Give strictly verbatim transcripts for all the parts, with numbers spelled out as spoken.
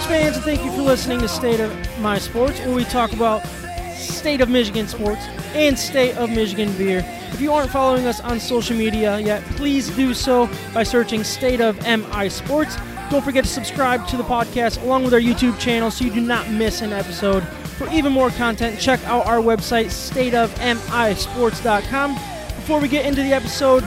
sports fans, and thank you for listening to State of My Sports, where we talk about State of Michigan sports and State of Michigan beer. If you aren't following us on social media yet, please do so by searching State of M I Sports. Don't forget to subscribe to the podcast along with our YouTube channel so you do not miss an episode. For even more content, check out our website, state of m i sports dot com. Before we get into the episode,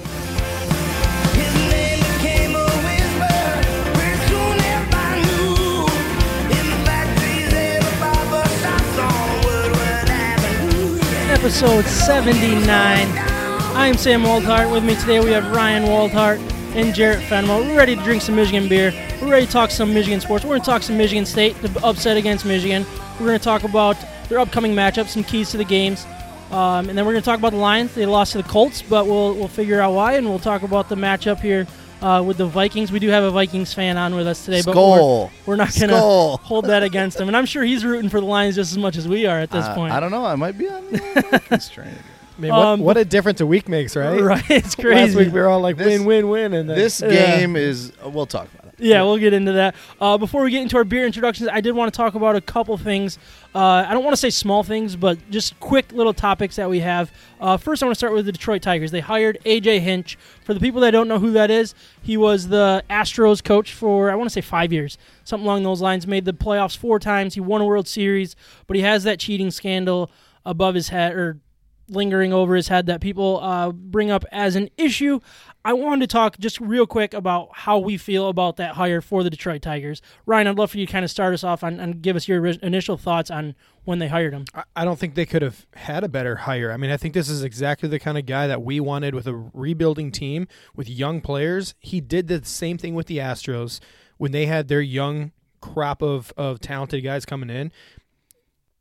Episode seventy-nine. I am Sam Waldhart. With me today we have Ryan Waldhart and Jarrett Fenwell. We're ready to drink some Michigan beer. We're ready to talk some Michigan sports. We're going to talk some Michigan State, the upset against Michigan. We're going to talk about their upcoming matchups, some keys to the games. Um, and then we're going to talk about the Lions. They lost to the Colts, but we'll we'll figure out why, and we'll talk about the matchup here uh, with the Vikings. We do have a Vikings fan on with us today, but we're, we're not going to hold that against him. And I'm sure he's rooting for the Lions just as much as we are at this uh, point. I don't know. I might be on the Vikings train. I mean, what, um, what a difference a week makes, right? Right. It's crazy. Last week we were all like this, win, win, win. And then, this game yeah. is – we'll talk about it. Yeah, we'll get into that. Uh, before we get into our beer introductions, I did want to talk about a couple things. Uh, I don't want to say small things, but just quick little topics that we have. Uh, first, I want to start with the Detroit Tigers. They hired A J. Hinch. For the people that don't know who that is, he was the Astros coach for, I want to say, five years, something along those lines. Made the playoffs four times. He won a World Series, but he has that cheating scandal above his head or lingering over his head that people uh, bring up as an issue. I wanted to talk just real quick about how we feel about that hire for the Detroit Tigers. Ryan, I'd love for you to kind of start us off on, and give us your initial thoughts on when they hired him. I don't think they could have had a better hire. I mean, I think this is exactly the kind of guy that we wanted with a rebuilding team, with young players. He did the same thing with the Astros when they had their young crop of, of talented guys coming in.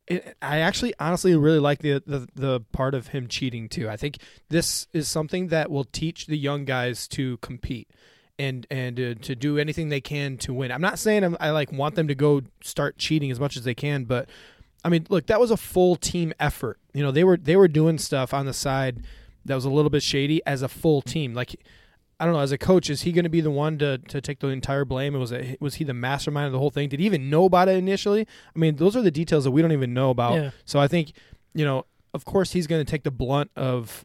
It, I actually honestly really like the, the the part of him cheating too. I think this is something that will teach the young guys to compete and and uh, to do anything they can to win. I'm not saying I'm, I like want them to go start cheating as much as they can, but I mean, look, that was a full team effort. You know, they were they were doing stuff on the side that was a little bit shady as a full team. Like, I don't know, as a coach, is he going to be the one to, to take the entire blame? Was it, was he the mastermind of the whole thing? Did he even know about it initially? I mean, those are the details that we don't even know about. Yeah. So I think, you know, of course he's going to take the blunt of,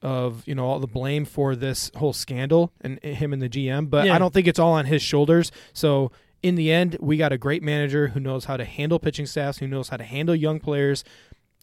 of you know, all the blame for this whole scandal and him and the G M, but yeah. I don't think it's all on his shoulders. So in the end, we got a great manager who knows how to handle pitching staffs, who knows how to handle young players,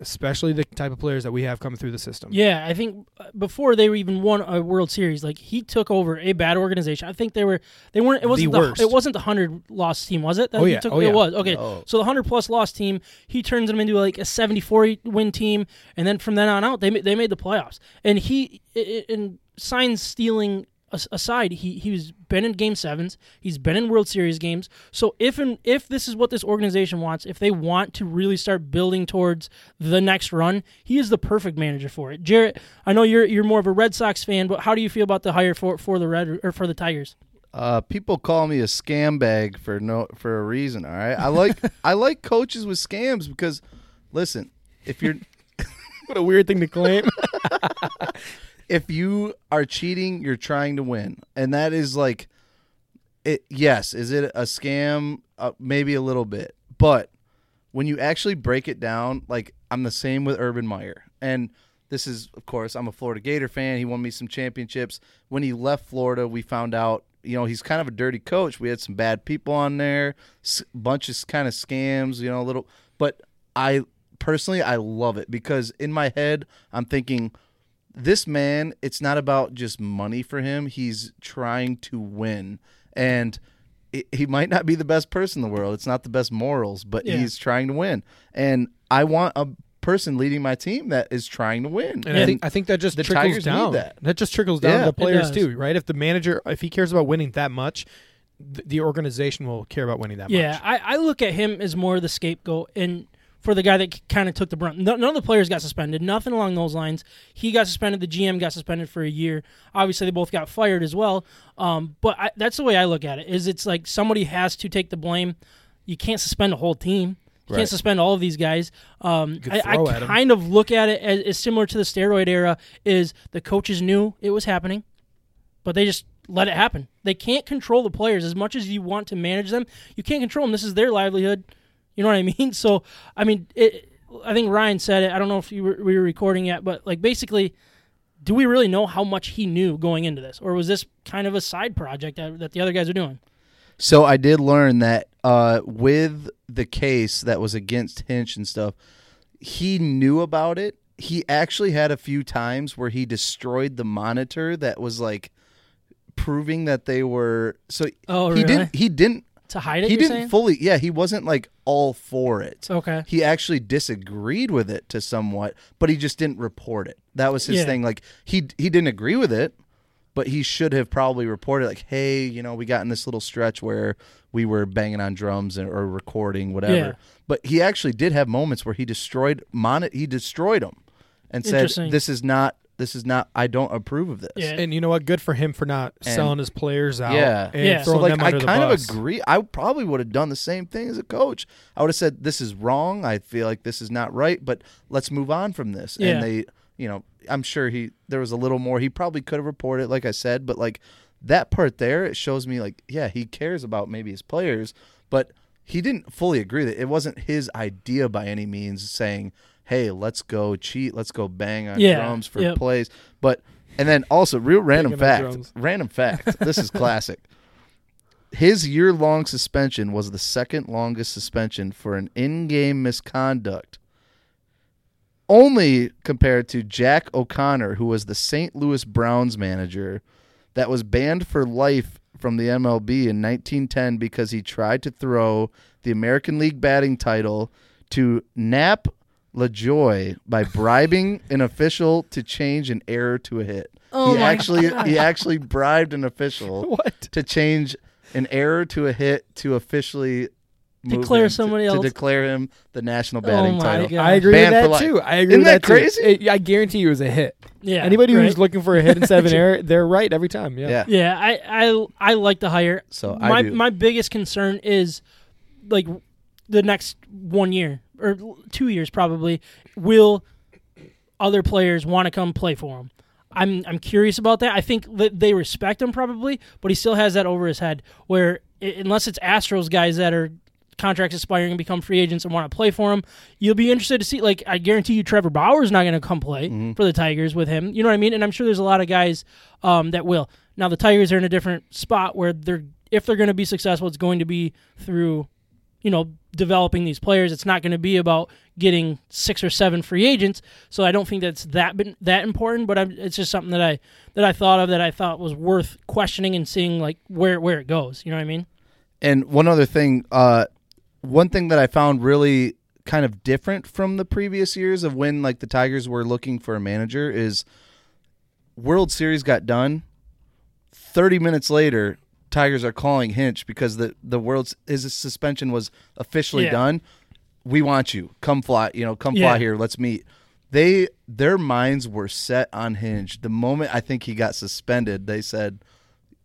especially the type of players that we have coming through the system. Yeah, I think before they were even won a World Series, like he took over a bad organization. I think they were they weren't. It wasn't the, the it wasn't the hundred loss team, was it? That oh yeah, he took, oh, yeah. it was. Okay, oh. So the hundred plus loss team, he turns them into like a seventy-four win team, and then from then on out, they they made the playoffs. And he and sign stealing aside, he he's been in Game Sevens, he's been in World Series games. So if and if this is what this organization wants, if they want to really start building towards the next run, he is the perfect manager for it. Jarrett, I know you're you're more of a Red Sox fan, but how do you feel about the hire for, for the Red or for the Tigers? Uh, people call me a scam bag for no for a reason. All right, I like I like coaches with scams because, listen, if you're what a weird thing to claim. If you are cheating, you're trying to win. And that is like, it. Yes, is it a scam? Uh, maybe a little bit. But when you actually break it down, like I'm the same with Urban Meyer. And this is, of course, I'm a Florida Gator fan. He won me some championships. When he left Florida, we found out, you know, he's kind of a dirty coach. We had some bad people on there, a bunch of kind of scams, you know, a little. But I personally, I love it because in my head, I'm thinking, this man, it's not about just money for him. He's trying to win. And it, he might not be the best person in the world. It's not the best morals, but yeah. he's trying to win. And I want a person leading my team that is trying to win. And, and I, think, I think that just the trickles Tigers down. That. that just trickles down yeah, to the players too, right? If the manager, if he cares about winning that much, th- the organization will care about winning that yeah, much. Yeah, I, I look at him as more the scapegoat. And for the guy that kind of took the brunt. None of the players got suspended, nothing along those lines. He got suspended. The G M got suspended for a year. Obviously, they both got fired as well. Um, but I, that's the way I look at it, is it's like somebody has to take the blame. You can't suspend a whole team. You right. can't suspend all of these guys. Um, I, I kind of look at it as, as similar to the steroid era, is the coaches knew it was happening, but they just let it happen. They can't control the players as much as you want to manage them. You can't control them. This is their livelihood. You know what I mean? So, I mean, it, I think Ryan said it. I don't know if you were, we were recording yet, but, like, basically, do we really know how much he knew going into this? Or was this kind of a side project that, that the other guys were doing? So I did learn that uh, with the case that was against Hinch and stuff, he knew about it. He actually had a few times where he destroyed the monitor that was, like, proving that they were so oh, he really? didn't he didn't to hide it he didn't saying? fully yeah he wasn't like all for it. Okay, he actually disagreed with it to somewhat, but he just didn't report it. That was his yeah. thing. Like he he didn't agree with it, but he should have probably reported, like, hey, you know, we got in this little stretch where we were banging on drums or recording whatever. Yeah. But he actually did have moments where he destroyed mon- he destroyed them and said, this is not This is not, I don't approve of this. Yeah. And you know what? Good for him for not and, selling his players out yeah. and yeah. throwing so like, them under I the kind bus. of agree. I probably would have done the same thing as a coach. I would have said, this is wrong. I feel like this is not right, but let's move on from this. Yeah. And they, you know, I'm sure he, there was a little more. He probably could have reported, like I said, but like that part there, it shows me like, yeah, he cares about maybe his players, but he didn't fully agree that it wasn't his idea by any means saying, hey, let's go cheat, let's go bang on yeah, drums for yep. plays. But and then also real random fact, random fact. This is classic. His year-long suspension was the second longest suspension for an in-game misconduct, only compared to Jack O'Connor, who was the Saint Louis Browns manager that was banned for life from the M L B in nineteen ten because he tried to throw the American League batting title to Nap LaJoy by bribing an official to change an error to a hit. Oh he actually God. he actually bribed an official what? to change an error to a hit to officially declare him, somebody to, else to declare him the national batting oh my title. God. I agree Banned with that life. too. I agree. Isn't with that, that crazy? It, I guarantee you it was a hit. Yeah. Anybody right? who's looking for a hit instead of an error, they're right every time. Yeah. Yeah. yeah I, I I like the hire. So I my do. my biggest concern is like the next one year. Or two years probably, will other players want to come play for him? I'm I'm curious about that. I think they respect him probably, but he still has that over his head where unless it's Astros guys that are contracts expiring and become free agents and want to play for him, you'll be interested to see. Like, I guarantee you Trevor Bauer's not going to come play mm-hmm. for the Tigers with him. You know what I mean? And I'm sure there's a lot of guys um, that will. Now the Tigers are in a different spot where they're if they're going to be successful, it's going to be through – you know, developing these players. It's not going to be about getting six or seven free agents. So I don't think that's that been, that important. But I'm, it's just something that I that I thought of that I thought was worth questioning and seeing like where where it goes. You know what I mean? And one other thing, uh, one thing that I found really kind of different from the previous years of when like the Tigers were looking for a manager is World Series got done. Thirty minutes later, Tigers are calling Hinch because the, the world's his suspension was officially yeah. done. We want you. Come fly, you know, come yeah. fly here. Let's meet. They their minds were set on Hinch. The moment I think he got suspended, they said,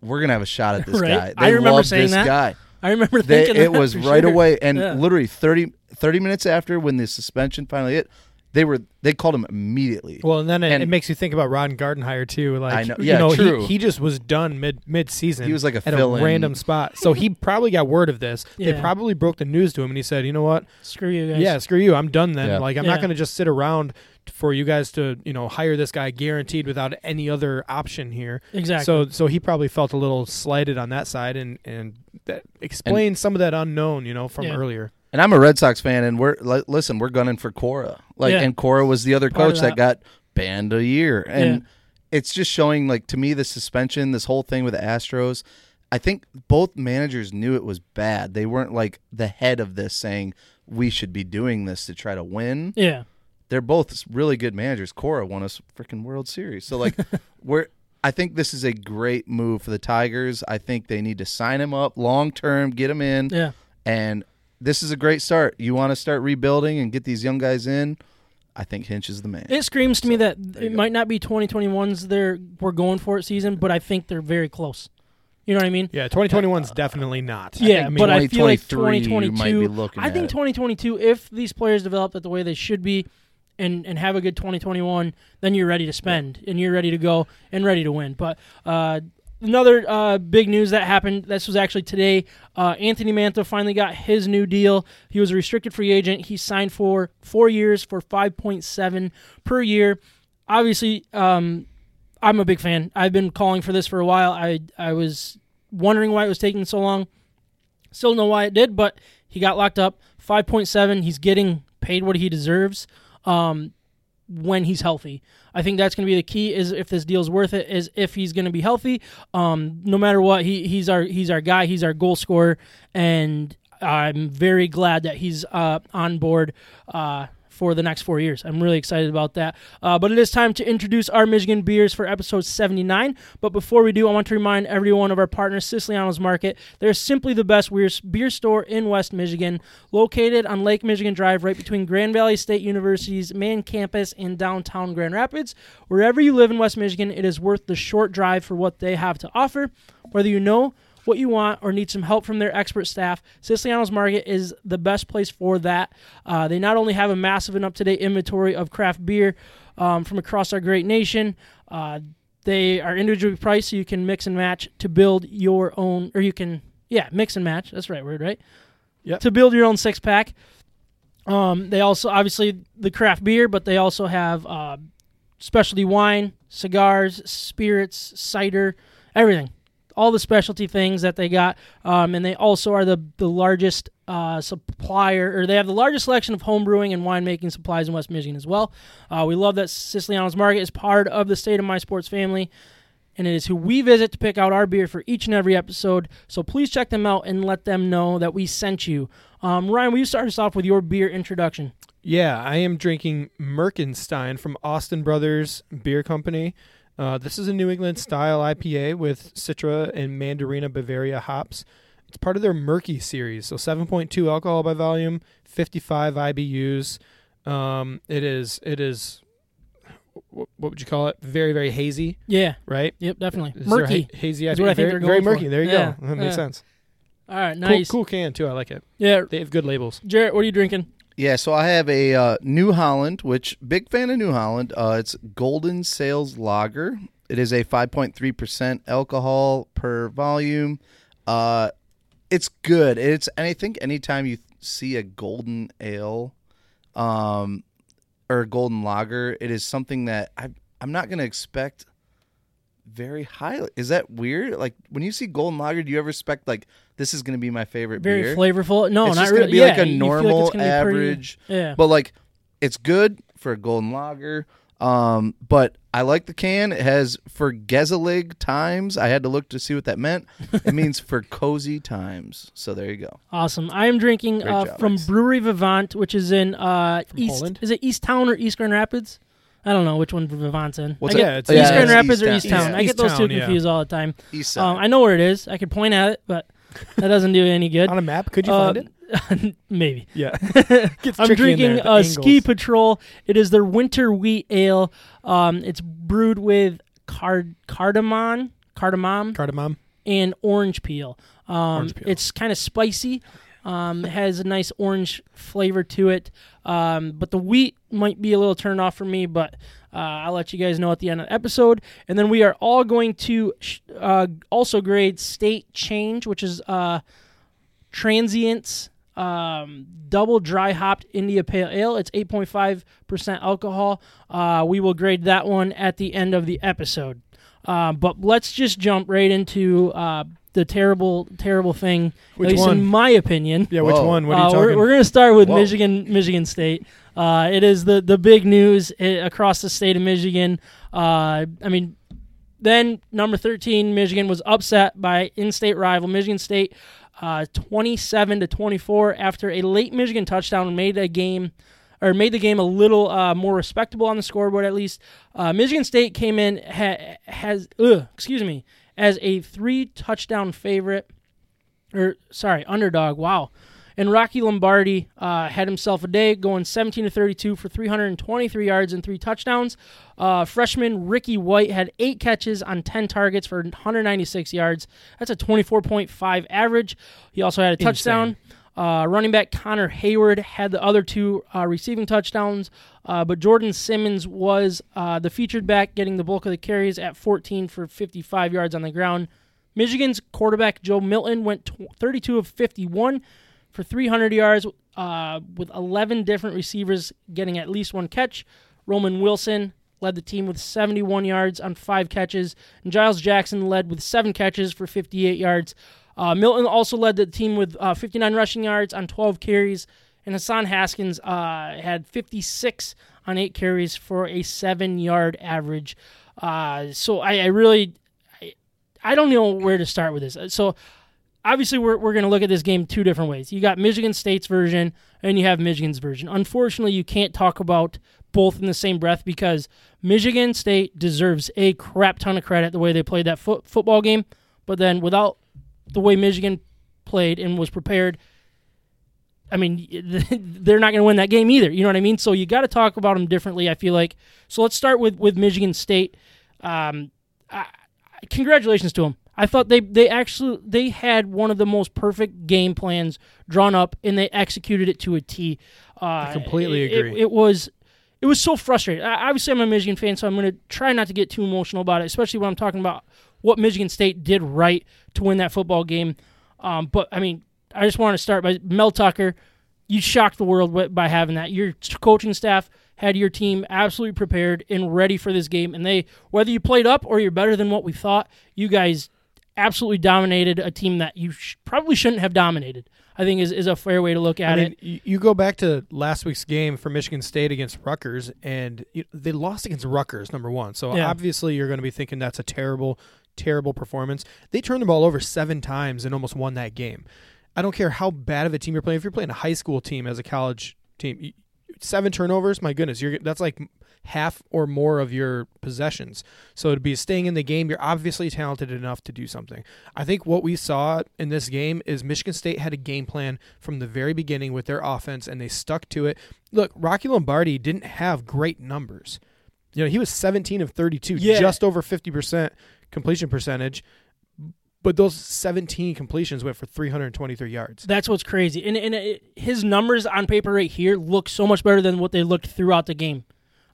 we're gonna have a shot at this right? guy. They I remember love saying this that. guy. I remember thinking they, that it was right sure. away and yeah. literally thirty, thirty minutes after when the suspension finally hit. They were. They called him immediately. Well, and then it, and it makes you think about Ron Gardenhire too. Like, I know. Yeah, you know, true. He, he just was done mid mid season. He was like a at fill-in. a random spot. So he probably got word of this. Yeah. They probably broke the news to him, and he said, "You know what? Screw you guys. Yeah, screw you. I'm done then. Yeah. Like, I'm yeah. not going to just sit around for you guys to, you know, hire this guy guaranteed without any other option here." Exactly. So so he probably felt a little slighted on that side, and and that explains and, some of that unknown, you know, from yeah. earlier. And I'm a Red Sox fan, and we're like, listen, we're gunning for Cora. Like, yeah. and Cora was the other Part coach that. that got banned a year, and yeah. it's just showing. Like to me, the suspension, this whole thing with the Astros, I think both managers knew it was bad. They weren't like the head of this saying we should be doing this to try to win. Yeah, they're both really good managers. Cora won us freaking World Series, so like we're. I think this is a great move for the Tigers. I think they need to sign him up long term, get him in, yeah, and. this is a great start. You want to start rebuilding and get these young guys in, I think Hinch is the man. It screams to so, me that it might not be twenty twenty-one's they're, we're going for it season, but I think they're very close. You know what I mean? Yeah, twenty twenty-one's uh, definitely not. Yeah, I think, I mean, but I feel like twenty twenty-two, might be looking I think at. twenty twenty-two, if these players develop it the way they should be and, and have a good twenty twenty-one, then you're ready to spend and you're ready to go and ready to win. But uh, another uh, big news that happened, this was actually today, uh, Anthony Mantha finally got his new deal. He was a restricted free agent. He signed for four years for five point seven per year. Obviously, um, I'm a big fan. I've been calling for this for a while. I I was wondering why it was taking so long. Still don't know why it did, but he got locked up. five point seven, he's getting paid what he deserves um, when he's healthy. I think that's going to be the key is if this deal's worth it, is if he's going to be healthy. Um, no matter what, he he's our he's our guy. He's our goal scorer, and I'm very glad that he's uh, on board uh for the next four years. I'm really excited about that. Uh, but it is time to introduce our Michigan beers for episode seventy-nine. But before we do, I want to remind everyone of our partners, Siciliano's Market. They're simply the best beer store in West Michigan, located on Lake Michigan Drive, right between Grand Valley State University's main campus and downtown Grand Rapids. Wherever you live in West Michigan, it is worth the short drive for what they have to offer. Whether you know what you want or need some help from their expert staff, Siciliano's Market is the best place for that. Uh, they not only have a massive and up-to-date inventory of craft beer um, from across our great nation, uh, they are individually priced so you can mix and match to build your own, or you can, yeah, mix and match, that's the right word, right? Yep. To build your own six-pack. Um, they also, obviously, the craft beer, but they also have uh, specialty wine, cigars, spirits, cider, everything. All the specialty things that they got, um, and they also are the the largest uh, supplier, or they have the largest selection of home brewing and winemaking supplies in West Michigan as well. Uh, we love that Siciliano's Market is part of the State of My Sports family, and it is who we visit to pick out our beer for each and every episode. So please check them out and let them know that we sent you. Um, Ryan, will you start us off with your beer introduction? Yeah, I am drinking Merkenstein from Austin Brothers Beer Company. Uh, this is a New England-style I P A with Citra and Mandarina Bavaria hops. It's part of their Murky series, so seven point two alcohol by volume, fifty-five I B Us. Um, it is, it is, what would you call it? Very, very hazy. Yeah. Right? Yep, definitely. Is murky. Ha- hazy I P A. That's what I think they're going very murky. For. There you yeah. go. That makes yeah. sense. All right, nice. Cool, cool can, too. I like it. Yeah. They have good labels. Jarrett, what are you drinking? Yeah, so I have a uh, New Holland, which, big fan of New Holland. Uh, it's Golden Sales Lager. It is a five point three percent alcohol per volume. Uh, it's good. It's, and I think anytime you see a golden ale um, or a golden lager, it is something that I, I'm not going to expect very highly. Is that weird? Like, when you see golden lager, do you ever expect, like, this is going to be my favorite very beer? Very flavorful. No, it's not really. It's going to be yeah, like a normal like average. Pretty, yeah. But, like, it's good for a golden lager. Um, but I like the can. It has Vergezelig times. I had to look to see what that meant. It means for cozy times. So there you go. Awesome. I am drinking uh, job, from Brewery Vivant, which is in uh, East. Poland? Is it East Town or East Grand Rapids? I don't know which one Vivant's in. What's I get, yeah, it's East yeah, Grand Rapids East or East Town. East, I get those two confused yeah. all the time. East Side. Um, I know where it is. I could point at it, but that doesn't do any good. On a map, could you uh, find it? Maybe. Yeah. I'm drinking there, uh, Ski Patrol. It is their winter wheat ale. Um, it's brewed with card cardamom, cardamom, cardamom, and orange peel. Um, orange peel. It's kind of spicy. Um, it has a nice orange flavor to it. Um, but the wheat might be a little turned off for me, but uh, I'll let you guys know at the end of the episode. And then we are all going to sh- uh, also grade State Change, which is uh, Transient's um, double dry hopped India Pale Ale. It's eight point five percent alcohol. Uh, we will grade that one at the end of the episode. Uh, but let's just jump right into Uh, The terrible, terrible thing. Which at least one? In my opinion. Yeah, which Whoa. One? What are you uh, talking We're, we're going to start with Whoa. Michigan Michigan State. Uh, it is the, the big news across the state of Michigan. Uh, I mean, then number thirteen, Michigan was upset by in-state rival Michigan State uh, twenty-seven to twenty-four after a late Michigan touchdown made a game or made the game a little uh, more respectable on the scoreboard, at least. Uh, Michigan State came in ha- has ugh, excuse me. as a three-touchdown favorite, or sorry, underdog, wow, And Rocky Lombardi uh, had himself a day, going seventeen to thirty-two for three hundred twenty-three yards and three touchdowns. Uh, freshman Ricky White had eight catches on ten targets for one hundred ninety-six yards. That's a twenty-four point five average. He also had a Insane. touchdown. Uh, running back Connor Hayward had the other two uh, receiving touchdowns, uh, but Jordan Simmons was uh, the featured back, getting the bulk of the carries at fourteen for fifty-five yards on the ground. Michigan's quarterback Joe Milton went thirty-two of fifty-one for three hundred yards, uh, with eleven different receivers getting at least one catch. Roman Wilson led the team with seventy-one yards on five catches, and Giles Jackson led with seven catches for fifty-eight yards. Uh, Milton also led the team with uh, fifty-nine rushing yards on twelve carries, and Hassan Haskins uh, had fifty-six on eight carries for a seven-yard average. Uh, so I, I really, I, I don't know where to start with this. So obviously we're we're going to look at this game two different ways. You got Michigan State's version, and you have Michigan's version. Unfortunately, you can't talk about both in the same breath because Michigan State deserves a crap ton of credit the way they played that fo- football game, but then without the way Michigan played and was prepared, I mean, they're not going to win that game either. You know what I mean? So you got to talk about them differently, I feel like. So let's start with, with Michigan State. Um, I, congratulations to them. I thought they, they actually they had one of the most perfect game plans drawn up, and they executed it to a T. Uh, I completely agree. It, it was it was so frustrating. I, obviously, I'm a Michigan fan, so I'm going to try not to get too emotional about it, especially when I'm talking about what Michigan State did right to win that football game. Um, but, I mean, I just want to start by Mel Tucker. You shocked the world by having that. Your coaching staff had your team absolutely prepared and ready for this game. And they, whether you played up or you're better than what we thought, you guys absolutely dominated a team that you sh- probably shouldn't have dominated, I think is, is a fair way to look at I mean, it. You go back to last week's game for Michigan State against Rutgers, and you, they lost against Rutgers, number one. So, yeah. Obviously you're going to be thinking that's a terrible – terrible performance. They turned the ball over seven times and almost won that game. I don't care how bad of a team you're playing. If you're playing a high school team as a college team, seven turnovers, my goodness, you're that's like half or more of your possessions. So it'd be staying in the game. You're obviously talented enough to do something. I think what we saw in this game is Michigan State had a game plan from the very beginning with their offense, and they stuck to it. Look, Rocky Lombardi didn't have great numbers. You know, he was seventeen of thirty-two, yeah. just over fifty percent completion percentage, but those seventeen completions went for three hundred twenty-three yards. That's what's crazy. And, and it, his numbers on paper right here look so much better than what they looked throughout the game,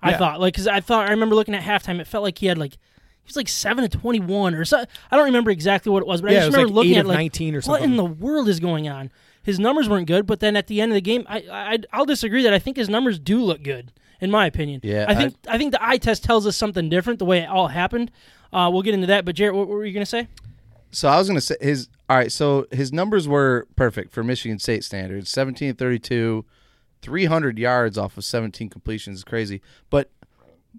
I yeah. thought. Like, because I thought, I remember looking at halftime, it felt like he had like, he was like seven to twenty-one or something. I don't remember exactly what it was, but yeah, I just remember like looking at like, nineteen or something. What in the world is going on? His numbers weren't good, but then at the end of the game, I, I, I'll disagree that I think his numbers do look good. In my opinion, yeah, I think I, I think the eye test tells us something different. The way it all happened, uh, we'll get into that. But Jarrett, what, what were you going to say? So I was going to say his all right. So his numbers were perfect for Michigan State standards: seventeen thirty-two, three hundred yards off of seventeen completions. Crazy. But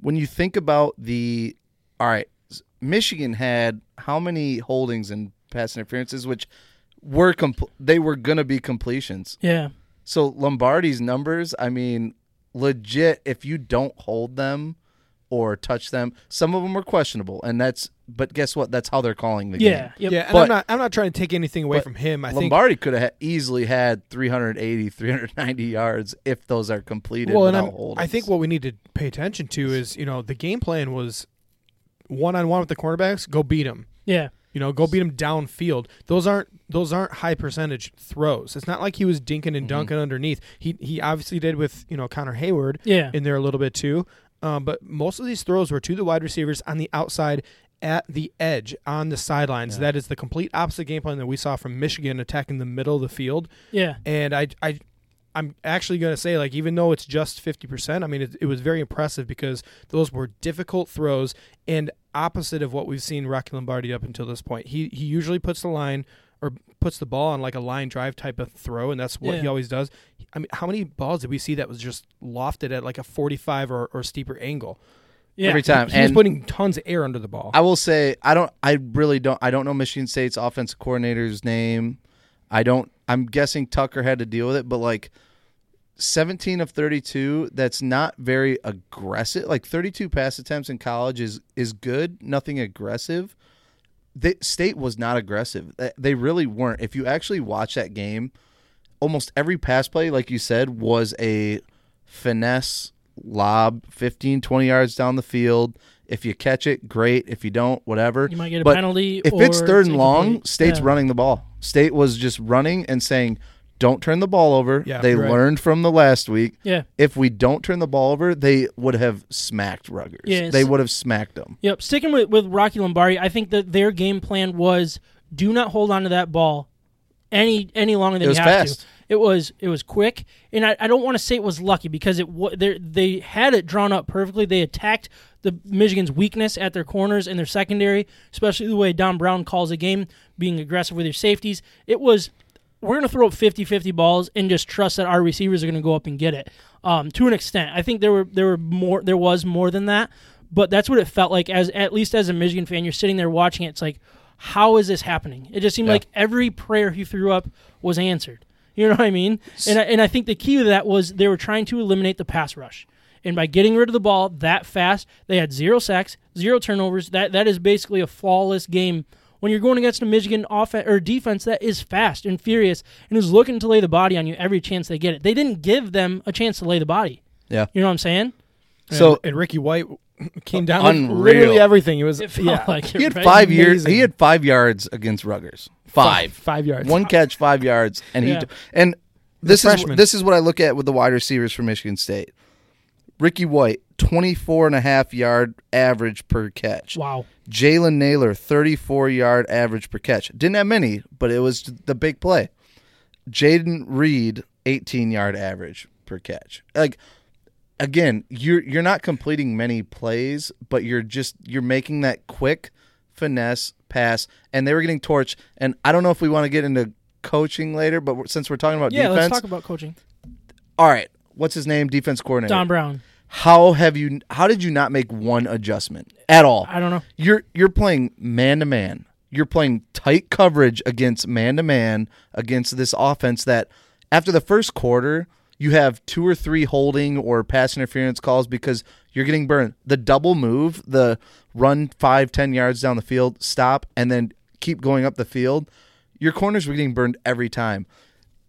when you think about the all right, Michigan had how many holdings and pass interferences, which were compl- they were going to be completions. Yeah. So Lombardi's numbers, I mean. Legit, if you don't hold them or touch them, some of them are questionable, and that's. But guess what? That's how they're calling the yeah, game. Yep. Yeah, and but, I'm not. I'm not trying to take anything away from him. I Lombardi think, could have easily had three hundred eighty, three hundred ninety yards if those are completed. Well, without and I think what we need to pay attention to is you know the game plan was one on one with the cornerbacks. Go beat them. Yeah. You know, go beat him downfield. Those aren't those aren't high percentage throws. It's not like he was dinking and dunking mm-hmm. underneath. He he obviously did with you know Connor Hayward yeah. in there a little bit too. Um, but most of these throws were to the wide receivers on the outside, at the edge, on the sidelines. Yeah. That is the complete opposite game plan that we saw from Michigan attacking the middle of the field. Yeah, and I I I'm actually going to say like even though it's just fifty percent, I mean it, it was very impressive because those were difficult throws and. Opposite of what we've seen Rocky Lombardi up until this point. He he usually puts the line or puts the ball on like a line drive type of throw, and that's what yeah. he always does. I mean, how many balls did we see that was just lofted at like a forty-five or, or steeper angle? Yeah. Every time. He, he and was putting tons of air under the ball. I will say I don't I really don't I don't know Michigan State's offensive coordinator's name. I don't I'm guessing Tucker had to deal with it, but like seventeen of thirty-two, that's not very aggressive. Like thirty-two pass attempts in college is is good, nothing aggressive. The State was not aggressive. They really weren't. If you actually watch that game, almost every pass play, like you said, was a finesse lob fifteen, twenty yards down the field. If you catch it, great. If you don't, whatever. You might get a but penalty. If or it's third and long, State's yeah. running the ball. State was just running and saying, don't turn the ball over. Yeah, they right. learned from the last week. Yeah. If we don't turn the ball over, they would have smacked Rutgers. Yeah, they would have smacked them. Yep. Sticking with, with Rocky Lombardi, I think that their game plan was do not hold on to that ball any any longer than you have fast. to. It was it was quick, and I, I don't want to say it was lucky because it they had it drawn up perfectly. They attacked the Michigan's weakness at their corners and their secondary, especially the way Don Brown calls a game, being aggressive with your safeties. It was, we're going to throw up fifty-fifty balls and just trust that our receivers are going to go up and get it. Um, to an extent, I think there were there were more there was more than that, but that's what it felt like. As at least as a Michigan fan, you're sitting there watching it. It's like, how is this happening? It just seemed yeah. like every prayer he threw up was answered. You know what I mean? And I, and I think the key to that was they were trying to eliminate the pass rush. And by getting rid of the ball that fast, they had zero sacks, zero turnovers. That That is basically a flawless game. When you're going against a Michigan offense or defense that is fast and furious and is looking to lay the body on you every chance they get it. They didn't give them a chance to lay the body. Yeah. You know what I'm saying? So And, and Ricky White came down unreal. With literally everything. It was it felt yeah. like it, he had right? five years. He had five yards against Rutgers. Five. Five, five yards. One catch, five yards, and yeah. he and this is this is what I look at with the wide receivers for Michigan State. Ricky White, twenty-four and a half yard average per catch. Wow. Jalen Naylor, thirty-four yard average per catch. Didn't have many, but it was the big play. Jaden Reed, eighteen yard average per catch. Like, again, you're you're not completing many plays, but you're just you're making that quick finesse pass, and they were getting torched. And I don't know if we want to get into coaching later, but since we're talking about yeah, defense, yeah, let's talk about coaching. All right, what's his name? Defense coordinator Don Brown. How have you? How did you not make one adjustment at all? I don't know. You're you're playing man to man. You're playing tight coverage against man to man against this offense that after the first quarter. You have two or three holding or pass interference calls because you're getting burned. The double move, the run five, ten yards down the field, stop, and then keep going up the field. Your corners were getting burned every time.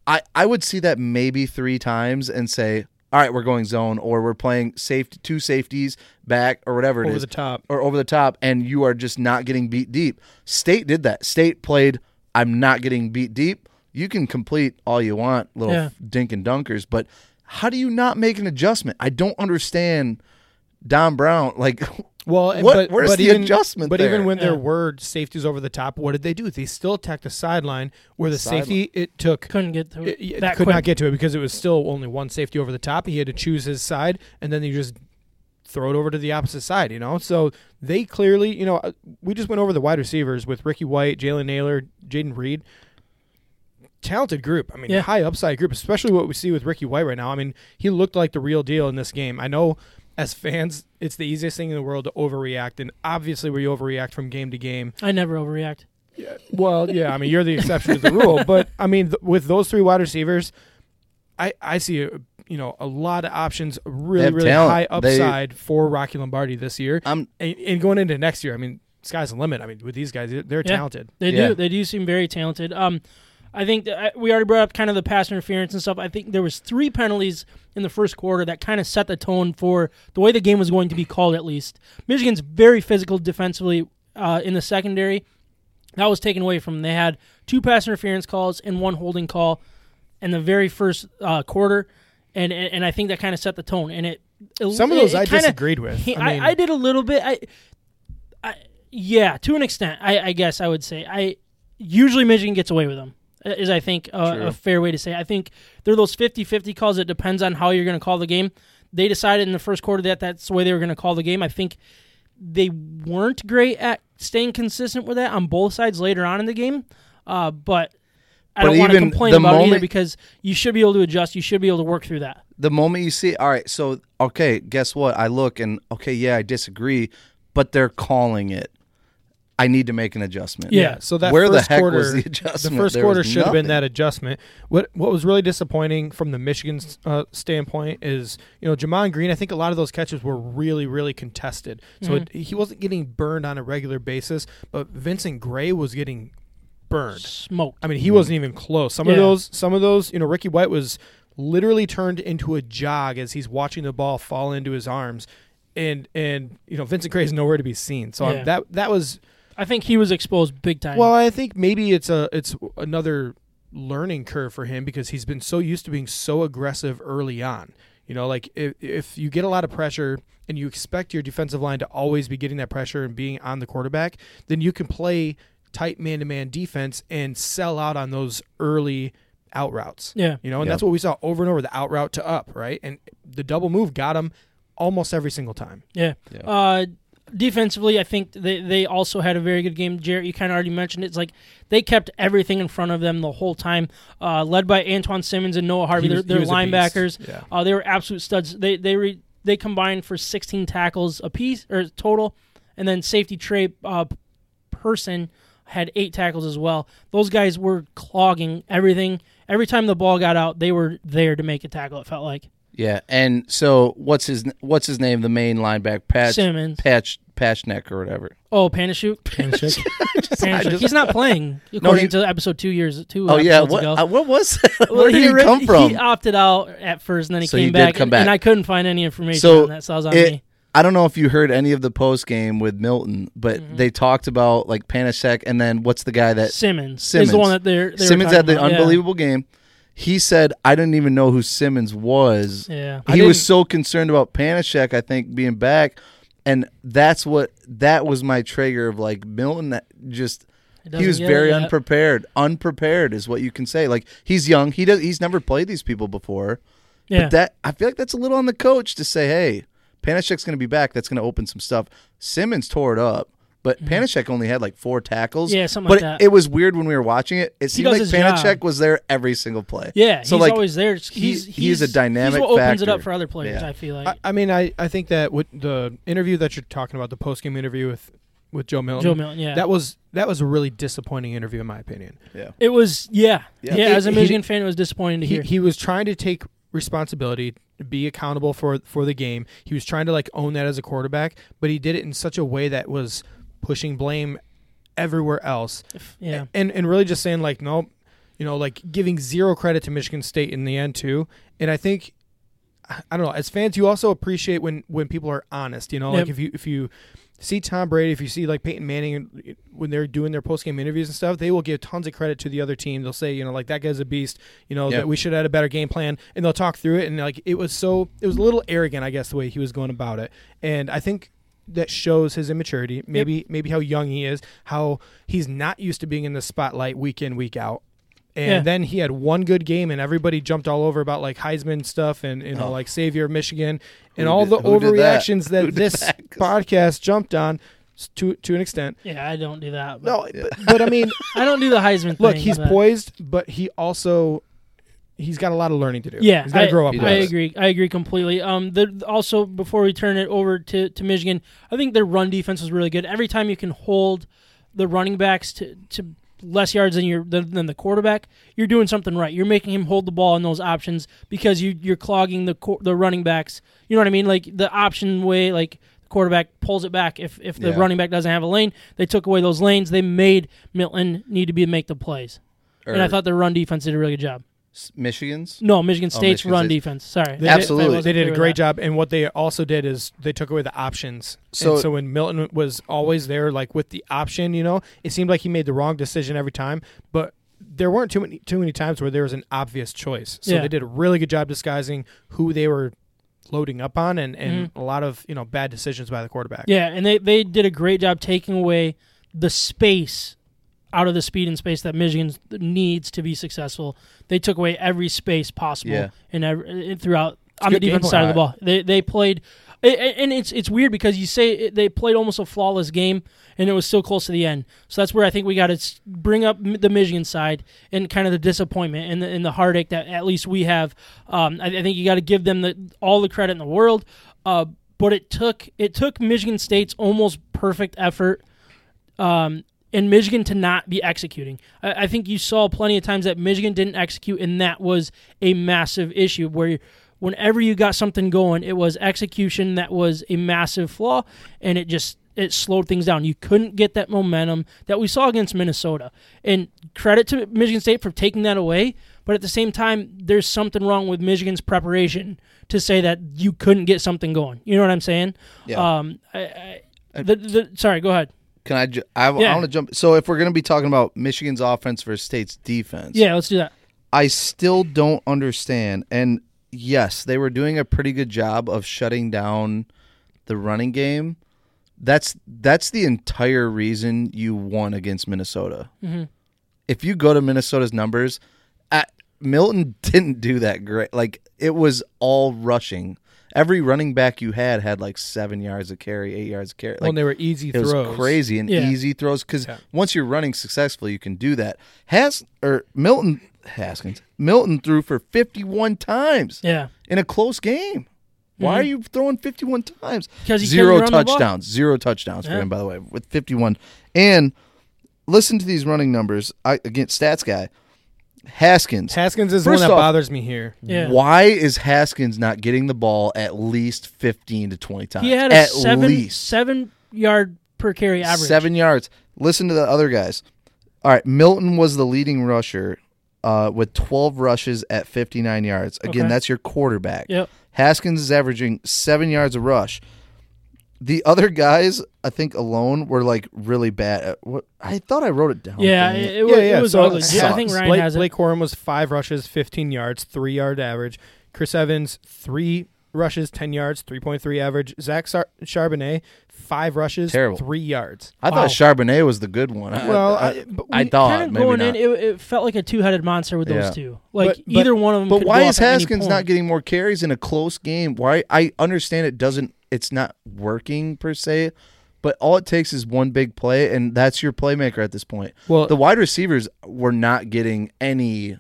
I, I would see that maybe three times and say, all right, we're going zone, or we're playing safety, two safeties back, or whatever it is. Over the top. Or over the top, and you are just not getting beat deep. State did that. State played, I'm not getting beat deep. You can complete all you want, little yeah. dink and dunkers, but how do you not make an adjustment? I don't understand Don Brown. Like, well, what, but, where's but the even, adjustment But there? Even when yeah. there were safeties over the top, what did they do? They still attacked the sideline where the Side safety, line. it took. Couldn't get to it. it that could quick. not get to it because it was still only one safety over the top. He had to choose his side, and then you just throw it over to the opposite side, you know? So they clearly, you know, we just went over the wide receivers with Ricky White, Jalen Naylor, Jaden Reed. Talented group. I mean, yeah. high upside group, especially what we see with Ricky White right now. I mean, he looked like the real deal in this game. I know as fans, it's the easiest thing in the world to overreact, and obviously we overreact from game to game. I never overreact. Yeah, well, yeah, I mean, you're the exception to the rule, but, I mean, th- with those three wide receivers, I, I see, a, you know, a lot of options, really, really talent. high upside they, for Rocky Lombardi this year. And, and going into next year, I mean, sky's the limit. I mean, with these guys, they're yeah, talented. They yeah. do. They do seem very talented. Um I think that we already brought up kind of the pass interference and stuff. I think there was three penalties in the first quarter that kind of set the tone for the way the game was going to be called, at least. Michigan's very physical defensively uh, in the secondary. That was taken away from them. They had two pass interference calls and one holding call in the very first uh, quarter, and, and and I think that kind of set the tone. And it, it some of those it, it I kinda, disagreed with. I, I, mean, I, I did a little bit. I, I yeah, to an extent, I, I guess I would say. I usually Michigan gets away with them. Is, I think, uh, a fair way to say it. I think there are those fifty-fifty calls. It depends on how you're going to call the game. They decided in the first quarter that that's the way they were going to call the game. I think they weren't great at staying consistent with that on both sides later on in the game. Uh, but I but don't want to complain about moment, it either because you should be able to adjust. You should be able to work through that. The moment you see, all right, so, okay, guess what? I look and, okay, yeah, I disagree, but they're calling it. I need to make an adjustment. Yeah, so that Where first the heck quarter, was the adjustment? The first there quarter should nothing. have been that adjustment. What what was really disappointing from the Michigan uh, standpoint is, you know, Jamon Green, I think a lot of those catches were really, really contested. So mm-hmm. it, he wasn't getting burned on a regular basis, but Vincent Gray was getting burned. Smoked. I mean, he wasn't even close. Some yeah. of those, some of those, you know, Ricky White was literally turned into a jog as he's watching the ball fall into his arms. And, and you know, Vincent Gray is nowhere to be seen. So yeah. I, that that was... I think he was exposed big time. Well, I think maybe it's a it's another learning curve for him because he's been so used to being so aggressive early on. You know, like if, if you get a lot of pressure and you expect your defensive line to always be getting that pressure and being on the quarterback, then you can play tight man-to-man defense and sell out on those early out routes. Yeah. You know, and yep. that's what we saw over and over, the out route to up, right? And the double move got him almost every single time. Yeah. yeah. Uh, defensively, I think they, they also had a very good game. Jarrett, you kind of already mentioned it. It's like they kept everything in front of them the whole time, uh, led by Antjuan Simmons and Noah Harvey. Was, their their linebackers, yeah. uh, they were absolute studs. They they re, they combined for sixteen tackles apiece or total, and then safety Trey uh, Person had eight tackles as well. Those guys were clogging everything. Every time the ball got out, they were there to make a tackle. It felt like. Yeah, and so what's his what's his name? The main linebacker, Patch Simmons, Patch Patchneck or whatever. Oh, Panachute. Panachute. Panachute. He's not playing according no, he, to episode two years two. Oh yeah, what uh, what was? That? Where well, did he, he come from? He opted out at first, and then he so came he back, and, back, and I couldn't find any information so on that. So I was on it, me. I don't know if you heard any of the post game with Milton, but mm-hmm. they talked about like Panachute, and then what's the guy that Simmons, Simmons. is the one that they're they Simmons had the about, unbelievable yeah. game. He said, I didn't even know who Simmons was. Yeah, he was so concerned about Panachuk, I think, being back. And that's what that was my trigger of, like, Milton that just – he was very unprepared. Unprepared is what you can say. Like, he's young. He does, He's never played these people before. Yeah. But that I feel like that's a little on the coach to say, hey, Panachuk's going to be back. That's going to open some stuff. Simmons tore it up. But mm-hmm. Panachuk only had like four tackles. Yeah, something but like that. But it, it was weird when we were watching it. It seemed like Panachuk job. was there every single play. Yeah, so he's like, always there. He's, he's, he's a dynamic factor. He's what opens factor. it up for other players, yeah. I feel like. I, I mean, I, I think that with the interview that you're talking about, the post-game interview with, with Joe Milton. Joe Milton, yeah. That was that was a really disappointing interview in my opinion. Yeah. It was, yeah. Yeah, yeah it, as a Michigan he, fan, it was disappointing to he, hear. He was trying to take responsibility, be accountable for, for the game. He was trying to like own that as a quarterback, but he did it in such a way that was – pushing blame everywhere else. Yeah. And and really just saying like, no, you know, like giving zero credit to Michigan State in the end too. And I think, I don't know, as fans, you also appreciate when, when people are honest, you know, yep. like if you, if you see Tom Brady, if you see like Peyton Manning, when they're doing their post game interviews and stuff, they will give tons of credit to the other team. They'll say, you know, like that guy's a beast, you know, yep. that we should have had a better game plan, and they'll talk through it. And like, it was so, it was a little arrogant, I guess, the way he was going about it. And I think that shows his immaturity, maybe yep. maybe how young he is, how he's not used to being in the spotlight week in, week out. And yeah. then he had one good game, and everybody jumped all over about like Heisman stuff and you know oh. like Savior of Michigan and who all did, the overreactions that, that this that? podcast jumped on to to an extent. Yeah, I don't do that. But no, yeah. but, but I mean, I don't do the Heisman. Thing. Look, he's but. poised, but he also. He's got a lot of learning to do. Yeah, he's got to grow up. I agree. I agree completely. Um, also, before we turn it over to, to Michigan, I think their run defense was really good. Every time you can hold the running backs to, to less yards than your than, than the quarterback, you're doing something right. You're making him hold the ball in those options because you you're clogging the the running backs. You know what I mean? Like the option way, like. Quarterback pulls it back. If if the yeah. running back doesn't have a lane, they took away those lanes. They made Milton need to be make the plays, er. and I thought their run defense did a really good job. Michigan's? No, Michigan State's oh, Michigan run State's. defense. Sorry. They Absolutely. Did, they did a great job. And what they also did is they took away the options. So, and so when Milton was always there, like with the option, you know, it seemed like he made the wrong decision every time. But there weren't too many, too many times where there was an obvious choice. So yeah. they did a really good job disguising who they were loading up on and, and mm-hmm. a lot of, you know, bad decisions by the quarterback. Yeah, and they, they did a great job taking away the space out of the speed and space that Michigan needs to be successful. They took away every space possible yeah. and every, throughout it's on the defense side of the ball. They they played, and it's it's weird because you say they played almost a flawless game and it was still close to the end. So that's where I think we got to bring up the Michigan side and kind of the disappointment and the, and the heartache that at least we have. Um, I, I think you got to give them the, all the credit in the world, uh, but it took it took Michigan State's almost perfect effort. Um, And Michigan to not be executing. I, I think you saw plenty of times that Michigan didn't execute, and that was a massive issue where whenever you got something going, it was execution that was a massive flaw, and it just it slowed things down. You couldn't get that momentum that we saw against Minnesota. And credit to Michigan State for taking that away, but at the same time, there's something wrong with Michigan's preparation to say that you couldn't get something going. You know what I'm saying? Yeah. Um, I, I, the, the, sorry, go ahead. Can I, ju- I, yeah. I want to jump. So if we're going to be talking about Michigan's offense versus State's defense. Yeah, let's do that. I still don't understand. And yes, they were doing a pretty good job of shutting down the running game. That's that's the entire reason you won against Minnesota. Mm-hmm. If you go to Minnesota's numbers, I, Milton didn't do that great. Like, it was all rushing. Every running back you had had like seven yards of carry, eight yards of carry. Like, well, they were easy it throws. It was crazy and yeah. easy throws because yeah. once you're running successfully, you can do that. Has or Milton Haskins Milton threw for fifty-one times. Yeah. In a close game. Why are you throwing fifty-one times? Zero touchdowns. Zero touchdowns for yeah. him, by the way, with fifty-one. And listen to these running numbers. I, again, stats guy. Haskins. Haskins is the one that off, bothers me here. Yeah. Why is Haskins not getting the ball at least fifteen to twenty times? He had a at seven, least. seven yard per carry average. Seven yards. Listen to the other guys. All right, Milton was the leading rusher uh, with twelve rushes at fifty-nine yards. Again, okay. That's your quarterback. Yep. Haskins is averaging seven yards a rush. The other guys, I think, alone were like really bad. At what I thought I wrote it down. Yeah, it, it was, yeah, yeah. It was so ugly. Yeah, I think Ryan Blake, has it. Blake Corum was five rushes, fifteen yards, three yard average. Chris Evans, three rushes, ten yards, three point three average. Zach Sar- Charbonnet, five rushes, Terrible. three yards. I wow. thought Charbonnet was the good one. I, well, I, I, but I thought kind of maybe going not. in, it, it felt like a two headed monster with yeah. those two. Like but, either but, one of them. But could why go is Haskins not getting more carries in a close game? Why I understand it doesn't. It's not working per se, but all it takes is one big play, and that's your playmaker at this point. Well, the wide receivers were not getting any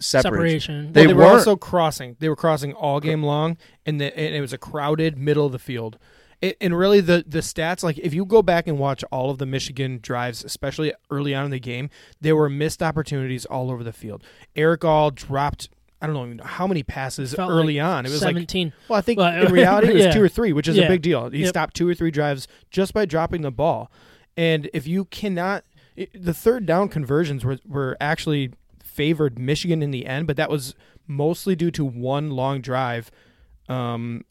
separation. separation. They, well, they were also crossing. They were crossing all game long, and, the, and it was a crowded middle of the field. It, and really, the, the stats, like if you go back and watch all of the Michigan drives, especially early on in the game, there were missed opportunities all over the field. Eric All dropped I don't know how many passes early like on. It was seventeen. Like seventeen. Well, I think well, in reality it was yeah. two or three, which is yeah. a big deal. He yep. stopped two or three drives just by dropping the ball. And if you cannot – the third down conversions were, were actually favored Michigan in the end, but that was mostly due to one long drive. Um,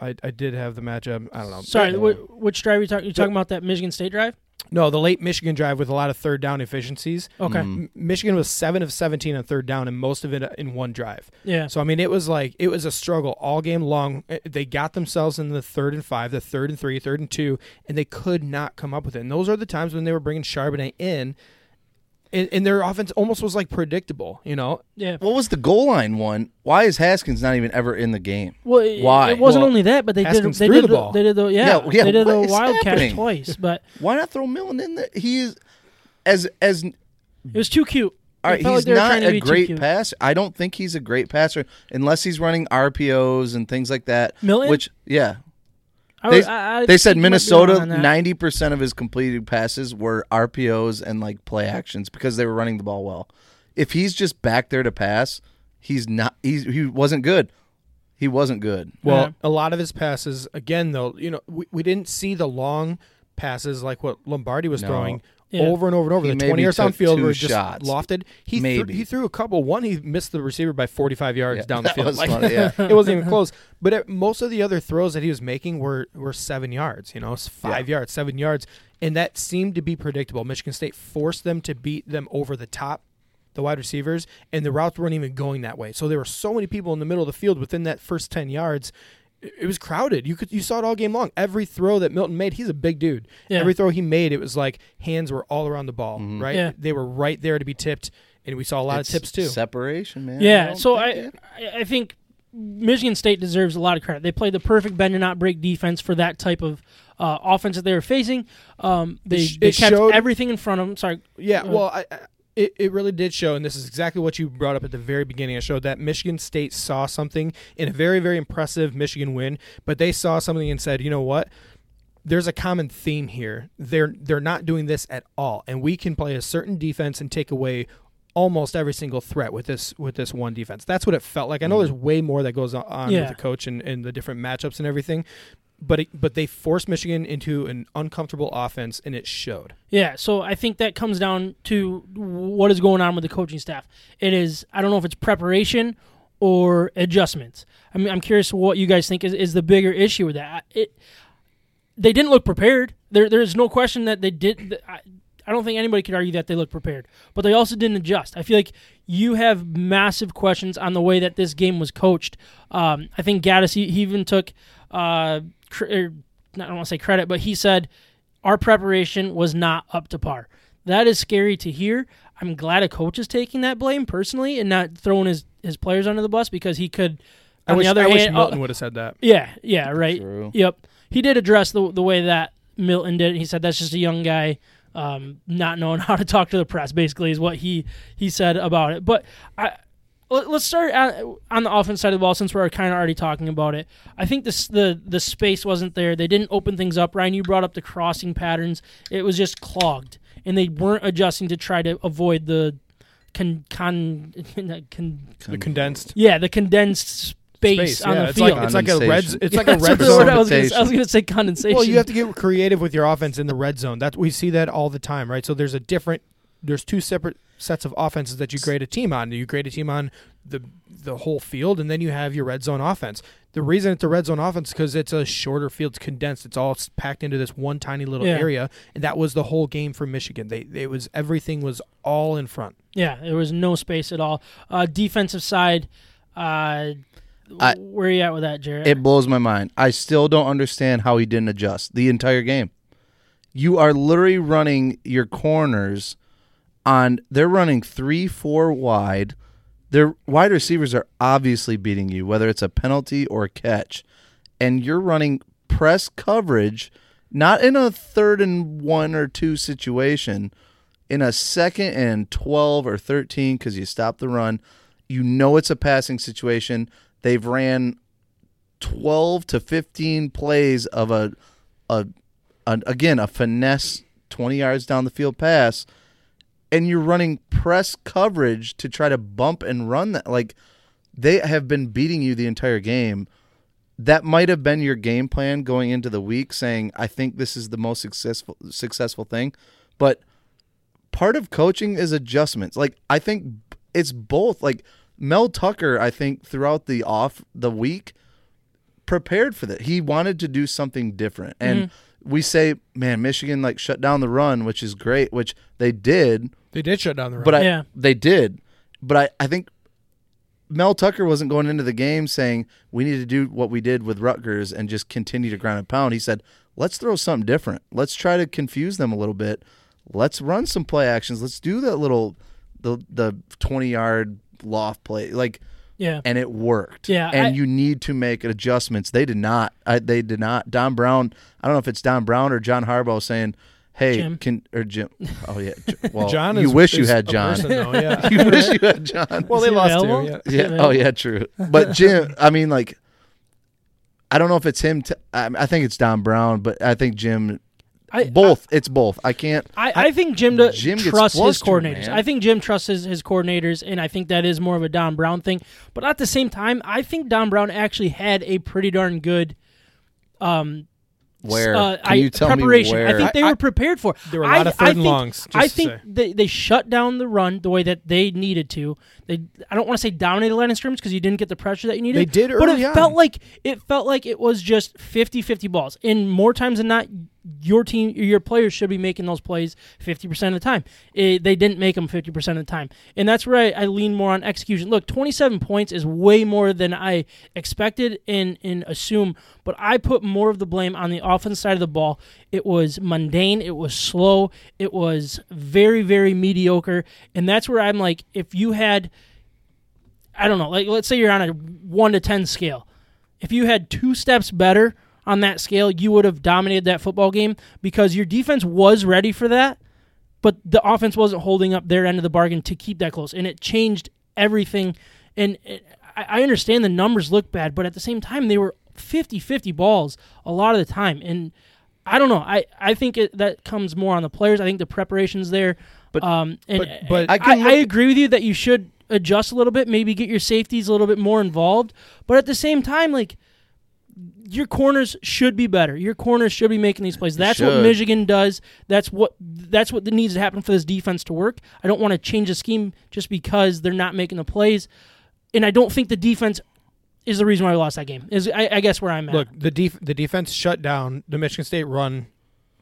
I, I did have the matchup. I don't know. Sorry, uh, which drive are you talking You're talking about that Michigan State drive? No, the late Michigan drive with a lot of third down efficiencies. Okay. Mm. Michigan was seven of seventeen on third down and most of it in one drive. Yeah. So, I mean, it was like it was a struggle all game long. They got themselves in the third and five, the third and three, third and two, and they could not come up with it. And those are the times when they were bringing Charbonnet in, and, and their offense almost was like predictable, you know? Yeah. What was the goal line one? Why is Haskins not even ever in the game? Well, it, why? It wasn't well, only that, but they Haskins did they did the ball. They did the yeah, yeah, yeah they did the wild happening? catch twice, but why not throw Milton in there? He's as as it was too cute. All right, he's like not a great passer. I don't think he's a great passer unless he's running R P Os and things like that. Milton, which yeah, I was, they, I, I they said Minnesota ninety percent of his completed passes were R P Os and like play actions because they were running the ball well. If he's just back there to pass. He's not. He's, he wasn't good. He wasn't good. Well, yeah. a lot of his passes, again, though, you know, we, we didn't see the long passes like what Lombardi was no. throwing yeah. over and over and over. He the twenty-yard downfield were just shots. lofted. He th- he threw a couple. One, he missed the receiver by forty-five yards yeah, down the field. Was like, funny, yeah. It wasn't even close. But it, most of the other throws that he was making were, were seven yards. You know, it's five yeah. yards, seven yards, and that seemed to be predictable. Michigan State forced them to beat them over the top. The wide receivers, and the routes weren't even going that way. So there were so many people in the middle of the field within that first ten yards. It was crowded. You could you saw it all game long. Every throw that Milton made, he's a big dude. Yeah. Every throw he made, it was like hands were all around the ball, mm-hmm. right? Yeah. They were right there to be tipped, and we saw a lot it's of tips too. Separation, man. Yeah, I so I, I think Michigan State deserves a lot of credit. They played the perfect bend-and-not-break defense for that type of uh, offense that they were facing. Um, they it they kept showed, everything in front of them. Sorry. Yeah, uh, well, I... I It, it really did show, and this is exactly what you brought up at the very beginning. It showed that Michigan State saw something in a very, very impressive Michigan win, but they saw something and said, you know what? There's a common theme here. They're they're not doing this at all, and we can play a certain defense and take away almost every single threat with this with this one defense. That's what it felt like. I know there's way more that goes on yeah. with the coach and, and the different matchups and everything, But it, but they forced Michigan into an uncomfortable offense, and it showed. Yeah, so I think that comes down to what is going on with the coaching staff. It is, I don't know if it's preparation or adjustments. I mean, I'm curious what you guys think is, is the bigger issue with that. It, they didn't look prepared. There, there's no question that they did. I, I don't think anybody could argue that they looked prepared. But they also didn't adjust. I feel like you have massive questions on the way that this game was coached. Um, I think Gattis, he, he even took... Uh, Or, I don't want to say credit, but he said our preparation was not up to par. That is scary to hear. I'm glad a coach is taking that blame personally and not throwing his, his players under the bus, because he could. On I wish, the other I hand, wish Milton uh, would have said that. Yeah, yeah, right. True. Yep. He did address the the way that Milton did it. He said that's just a young guy um, not knowing how to talk to the press, basically, is what he, he said about it. But I... Let's start on the offense side of the ball, since we're kind of already talking about it. I think this, the the space wasn't there. They didn't open things up. Ryan, you brought up the crossing patterns. It was just clogged, and they weren't adjusting to try to avoid the con, con, con the condensed. Yeah, the condensed space, space on yeah, the it's field. Like, it's like a red. It's yeah, like a red zone. I was going to say condensation. Well, you have to get creative with your offense in the red zone. That we see that all the time, right? So there's a different. There's two separate sets of offenses that you grade a team on. You grade a team on the the whole field, and then you have your red zone offense. The reason it's a red zone offense is because it's a shorter field. It's condensed. It's all packed into this one tiny little yeah. area, and that was the whole game for Michigan. They, they was everything was all in front. Yeah, there was no space at all. Uh, defensive side, uh, I, where are you at with that, Jared? It blows my mind. I still don't understand how he didn't adjust the entire game. You are literally running your corners – On they're running three, four wide. Their wide receivers are obviously beating you, whether it's a penalty or a catch. And you're running press coverage, not in a third and one or two situation, in a second and twelve or thirteen, because you stop the run. You know it's a passing situation. They've ran twelve to fifteen plays of a, a, a again, a finesse twenty yards down the field pass. And you're running press coverage to try to bump and run that. Like, they have been beating you the entire game. That might have been your game plan going into the week, saying, I think this is the most successful successful thing. But part of coaching is adjustments. Like, I think it's both. Like, Mel Tucker, I think, throughout the off the week, prepared for that. He wanted to do something different. And mm-hmm. We say, man, Michigan like shut down the run, which is great, which they did. They did shut down the run. But I, yeah. They did. But I, I think Mel Tucker wasn't going into the game saying, we need to do what we did with Rutgers and just continue to ground and pound. He said, let's throw something different. Let's try to confuse them a little bit. Let's run some play actions. Let's do that little the the twenty-yard loft play. Like, yeah. And it worked. Yeah, and I, you need to make adjustments. They did not. I, they did not. Don Brown, I don't know if it's Don Brown or John Harbaugh saying, hey, Jim. Can or Jim. Oh, yeah. Well, John you is, wish is you had John. Person, though, yeah. You wish you had John. Well, they lost too. Yeah. Yeah. Oh, yeah, true. But Jim, I mean, like, I don't know if it's him. T- I, I think it's Don Brown, but I think Jim. I, both. I, it's both. I can't. I, I think Jim, do, Jim trusts his coordinators. Man. I think Jim trusts his, his coordinators, and I think that is more of a Don Brown thing. But at the same time, I think Don Brown actually had a pretty darn good um, where? Uh, Can I, you tell preparation. Me where? I think they I, were prepared for. There were a lot I, of third and longs. Just I think they, they shut down the run the way that they needed to. They I don't want to say dominated the line of scrimmage because you didn't get the pressure that you needed. They did early But it on. felt like it felt like it was just fifty-fifty balls. And more times than not, your team, your players should be making those plays fifty percent of the time. It, they didn't make them fifty percent of the time. And that's where I, I lean more on execution. Look, twenty-seven points is way more than I expected and, and assume, but I put more of the blame on the offense side of the ball. It was mundane. It was slow. It was very, very mediocre. And that's where I'm like, if you had, I don't know, like let's say you're on a one to ten scale. If you had two steps better on that scale, you would have dominated that football game because your defense was ready for that, but the offense wasn't holding up their end of the bargain to keep that close, and it changed everything. And it, I understand the numbers look bad, but at the same time, they were fifty-fifty balls a lot of the time, and I don't know. I, I think it, that comes more on the players. I think the preparation's there. But, um, and but, but I, I, I agree with you that you should adjust a little bit, maybe get your safeties a little bit more involved, but at the same time, like, your corners should be better. Your corners should be making these plays. That's what Michigan does. That's what that's what needs to happen for this defense to work. I don't want to change the scheme just because they're not making the plays. And I don't think the defense is the reason why we lost that game, is I, I guess where I'm at. Look, the def- the defense shut down the Michigan State run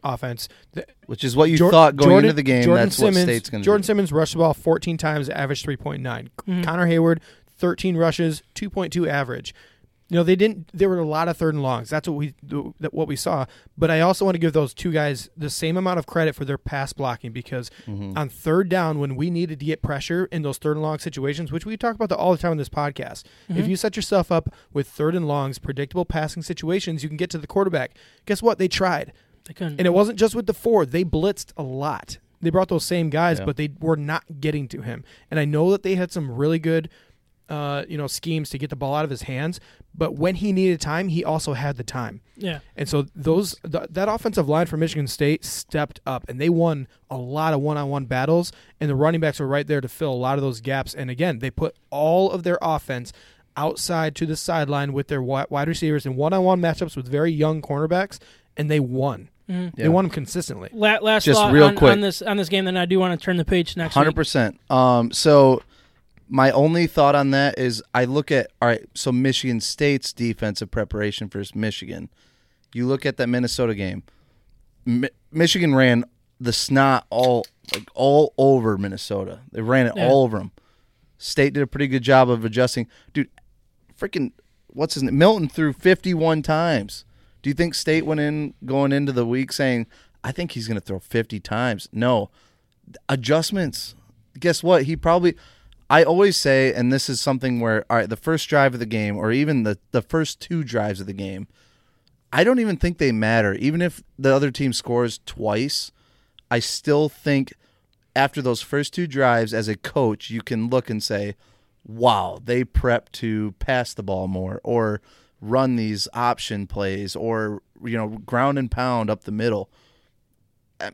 offense. The, Which is what you Jor- thought going Jordan, into the game. Jordan that's Simmons, what State's going to do. Jordan Simmons rushed the ball fourteen times, averaged three point nine. Mm-hmm. Connor Hayward, thirteen rushes, two point two average. You know, they didn't. There were a lot of third and longs. That's what we that what we saw. But I also want to give those two guys the same amount of credit for their pass blocking, because mm-hmm. on third down, when we needed to get pressure in those third and long situations, which we talk about all the time on this podcast, mm-hmm. if you set yourself up with third and longs, predictable passing situations, you can get to the quarterback. Guess what? They tried. They couldn't. And it wasn't just with the four. They blitzed a lot. They brought those same guys, yeah. but they were not getting to him. And I know that they had some really good Uh, you know, schemes to get the ball out of his hands, but when he needed time, he also had the time. Yeah, and so those th- that offensive line for Michigan State stepped up, and they won a lot of one-on-one battles, and the running backs were right there to fill a lot of those gaps. And again, they put all of their offense outside to the sideline with their wi- wide receivers in one-on-one matchups with very young cornerbacks, and they won. Mm-hmm. They yeah. won them consistently. La- last just thought real on, quick on this on this game, then I do want to turn the page next. one hundred percent. Um, so. My only thought on that is I look at, all right, so Michigan State's defensive preparation versus Michigan. You look at that Minnesota game. Mi- Michigan ran the snot all like all over Minnesota. They ran it yeah. all over them. State did a pretty good job of adjusting. Dude, freaking, what's his name? Milton threw fifty-one times. Do you think State went in going into the week saying, I think he's going to throw fifty times? No. Adjustments. Guess what? He probably – I always say, and this is something where, all right, the first drive of the game, or even the, the first two drives of the game, I don't even think they matter. Even if the other team scores twice, I still think after those first two drives, as a coach, you can look and say, wow, they prepped to pass the ball more, or run these option plays, or, you know, ground and pound up the middle.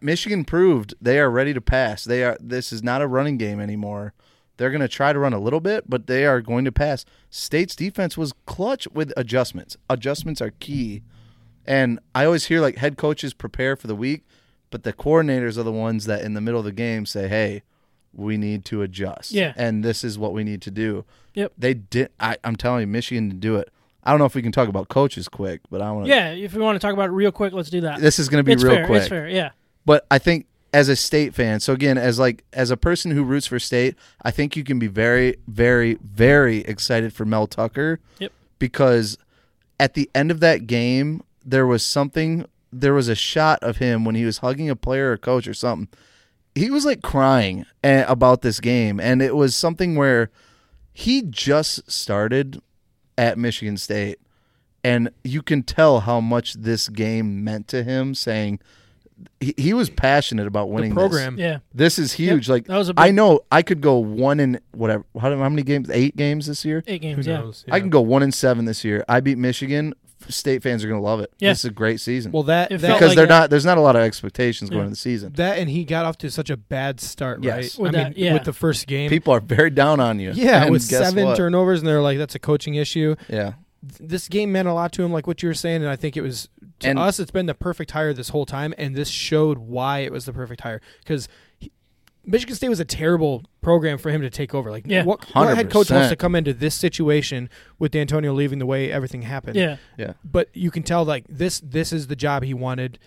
Michigan proved they are ready to pass. They are. This is not a running game anymore. They're going to try to run a little bit, but they are going to pass. State's defense was clutch with adjustments. Adjustments are key. And I always hear, like, head coaches prepare for the week, but the coordinators are the ones that in the middle of the game say, hey, we need to adjust. Yeah. And this is what we need to do. Yep. They did. I, I'm telling you, Michigan to do it. I don't know if we can talk about coaches quick, but I want to. Yeah, if we want to talk about it real quick, let's do that. This is going to be it's real fair, quick. It's fair, yeah. But I think. As a State fan, so again, as like as a person who roots for State, I think you can be very, very, very excited for Mel Tucker. Yep. Because at the end of that game, there was something, there was a shot of him when he was hugging a player or coach or something. He was like crying about this game, and it was something where he just started at Michigan State, and you can tell how much this game meant to him, saying, He, he was passionate about winning the program. This. Yeah, this is huge. Yep. Like that was a big... I know I could go one in whatever. How, how many games? Eight games this year. Eight games. Yeah. yeah, I can go one in seven this year. I beat Michigan. State fans are going to love it. Yeah. This is a great season. Well, that, that because like they're that. not. There's not a lot of expectations yeah. going into the season. That and he got off to such a bad start. Yes. Right. With I that, mean, yeah. with the first game, people are very down on you. Yeah, and with seven what? turnovers, and they're like, "That's a coaching issue." Yeah. This game meant a lot to him, like what you were saying, and I think it was to and us. It's been the perfect hire this whole time, and this showed why it was the perfect hire, because Michigan State was a terrible program for him to take over. Like, yeah. what, what head coach wants to come into this situation with D'Antonio leaving the way everything happened? Yeah, yeah. But you can tell, like this, this is the job he wanted.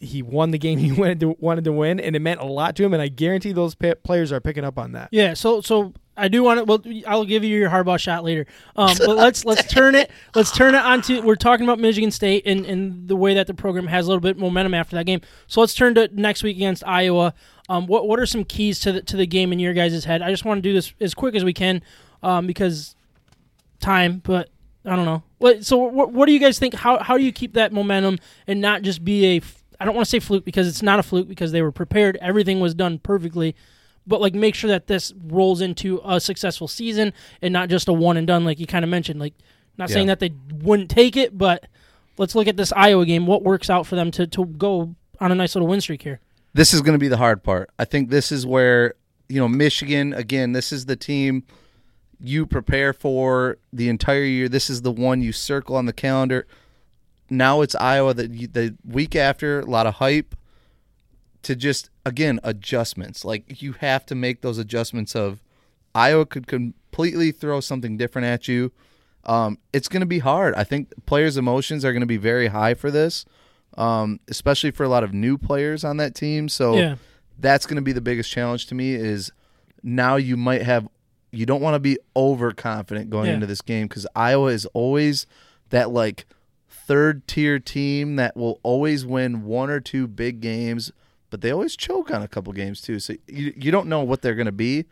He won the game he wanted to, wanted to win, and it meant a lot to him. And I guarantee those p- players are picking up on that. Yeah. So, so. I do want to. Well, I'll give you your Harbaugh shot later. Um, but let's let's turn it. Let's turn it onto. We're talking about Michigan State and, and the way that the program has a little bit of momentum after that game. So let's turn to next week against Iowa. Um, what what are some keys to the to the game in your guys' head? I just want to do this as quick as we can, um, because time. But I don't know. So what what do you guys think? How how do you keep that momentum and not just be a? I don't want to say fluke, because it's not a fluke, because they were prepared. Everything was done perfectly. But, like, make sure that this rolls into a successful season and not just a one and done, like you kind of mentioned. Like, not yeah. saying that they wouldn't take it, but let's look at this Iowa game. What works out for them to, to go on a nice little win streak here? This is going to be the hard part. I think this is where, you know, Michigan, again, this is the team you prepare for the entire year. This is the one you circle on the calendar. Now it's Iowa, the, the week after, a lot of hype to just, again, adjustments. Like, you have to make those adjustments of Iowa could completely throw something different at you. Um, it's going to be hard. I think players' emotions are going to be very high for this, um, especially for a lot of new players on that team. So yeah. that's going to be the biggest challenge to me is now you might have – you don't want to be overconfident going yeah. into this game because Iowa is always that, like – third-tier team that will always win one or two big games, but they always choke on a couple games too. So you you don't know what they're going to be,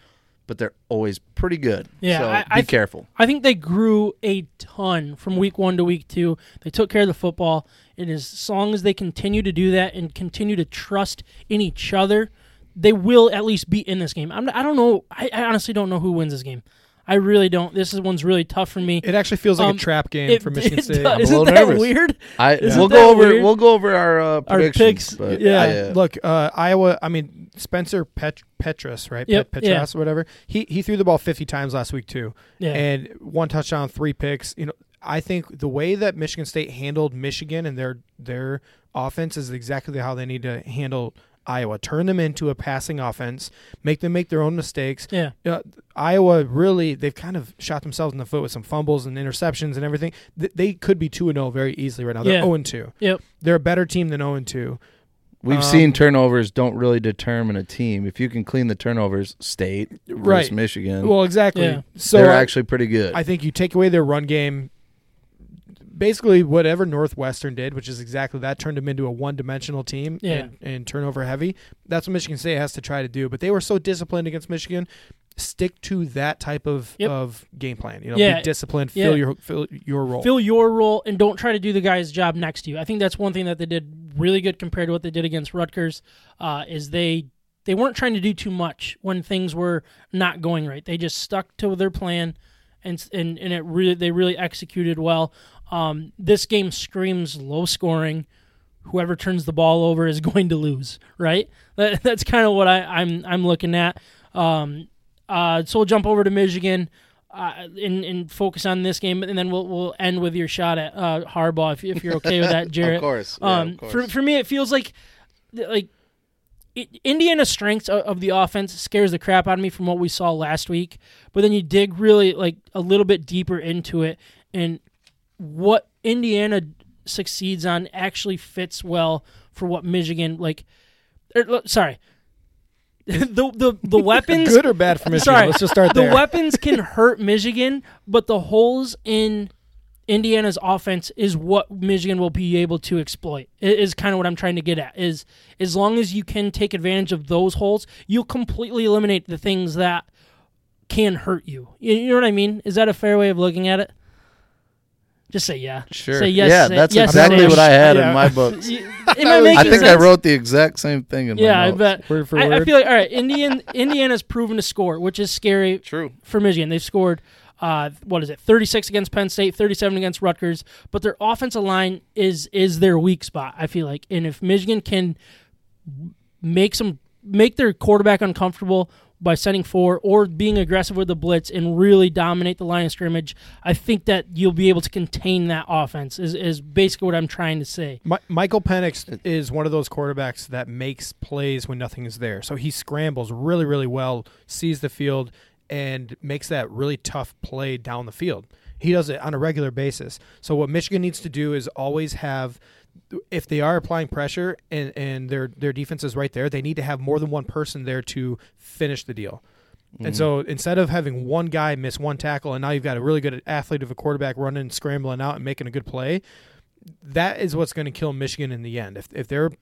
but they're always pretty good. Yeah, so I, be I th- careful. I think they grew a ton from week one to week two. They took care of the football, and as long as they continue to do that and continue to trust in each other, they will at least be in this game. I'm, I don't know. I, I honestly don't know who wins this game. I really don't. This is one's really tough for me. It actually feels like um, a trap game it, for Michigan State. I'm Isn't a little that nervous. Weird? I, yeah. We'll go over. Weird? We'll go over our uh, predictions. Our picks. Yeah. I, yeah. Look, uh, Iowa. I mean, Spencer Pet- Petras, right? Yep. Pet- Petras, yeah. or whatever. He he threw the ball fifty times last week too. Yeah. And one touchdown, three picks. You know, I think the way that Michigan State handled Michigan and their their offense is exactly how they need to handle Iowa. Turn them into a passing offense, make them make their own mistakes. Yeah. Uh, Iowa really, they've kind of shot themselves in the foot with some fumbles and interceptions and everything. Th- they could be two and oh very easily right now. They're yeah. oh and two. Yep. They're a better team than oh and two. We've um, seen turnovers don't really determine a team. If you can clean the turnovers, State versus right. Michigan. Well, exactly. Yeah. So they're I, actually pretty good. I think you take away their run game, basically whatever Northwestern did, which is exactly that, turned them into a one-dimensional team yeah. and, and turnover heavy. That's what Michigan State has to try to do. But they were so disciplined against Michigan. Stick to that type of, yep. of game plan. You know, yeah. be disciplined. Fill yeah. your fill your role. Fill your role, and don't try to do the guy's job next to you. I think that's one thing that they did really good compared to what they did against Rutgers. Uh, is they they weren't trying to do too much when things were not going right. They just stuck to their plan, and and and it really they really executed well. Um, this game screams low scoring. Whoever turns the ball over is going to lose, right? That, that's kind of what I, I'm I'm looking at. Um, uh, so we'll jump over to Michigan uh, and, and focus on this game, and then we'll we'll end with your shot at uh, Harbaugh if, if you're okay with that, Jarrett. Of course. Yeah, um, of course. For for me, it feels like like it, Indiana's strengths of, of the offense scares the crap out of me from what we saw last week. But then you dig really like a little bit deeper into it, and what Indiana succeeds on actually fits well for what Michigan like. Er, sorry, the the the weapons good or bad for Michigan. Sorry, let's just start there. The weapons can hurt Michigan, but the holes in Indiana's offense is what Michigan will be able to exploit. Is kind of what I'm trying to get at. Is as long as you can take advantage of those holes, you'll completely eliminate the things that can hurt you. You know what I mean? Is that a fair way of looking at it? Just say yeah. Sure. Say yes. Yeah, say, that's yes, exactly what I had yeah. in my books. I think sense. I wrote the exact same thing in yeah, my notes. Yeah, I bet. Word for I, word. I feel like, all right, Indian, Indiana's proven to score, which is scary True. For Michigan. They've scored, uh, what is it, thirty-six against Penn State, thirty-seven against Rutgers, but their offensive line is is their weak spot, I feel like. And if Michigan can make some make their quarterback uncomfortable by sending four or being aggressive with the blitz and really dominate the line of scrimmage, I think that you'll be able to contain that offense is, is basically what I'm trying to say. My, Michael Penix is one of those quarterbacks that makes plays when nothing is there. So he scrambles really, really well, sees the field, and makes that really tough play down the field. He does it on a regular basis. So what Michigan needs to do is always have – if they are applying pressure and, and their their defense is right there, they need to have more than one person there to finish the deal. Mm-hmm. And so instead of having one guy miss one tackle and now you've got a really good athlete of a quarterback running, scrambling out, and making a good play, that is what's going to kill Michigan in the end. If if they're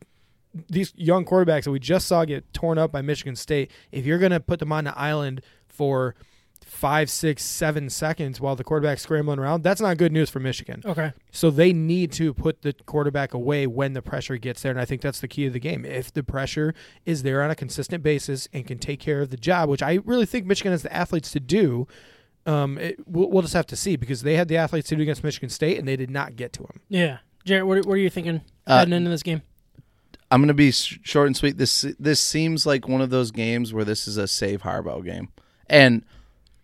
these young quarterbacks that we just saw get torn up by Michigan State, if you're going to put them on the island for – five, six, seven seconds while the quarterback's scrambling around, that's not good news for Michigan. Okay. So they need to put the quarterback away when the pressure gets there, and I think that's the key of the game. If the pressure is there on a consistent basis and can take care of the job, which I really think Michigan has the athletes to do, um, it, we'll, we'll just have to see because they had the athletes to do against Michigan State, and they did not get to them. Yeah. Jarrett, what, what are you thinking uh, heading into this game? I'm going to be short and sweet. This, this seems like one of those games where this is a save Harbaugh game. And –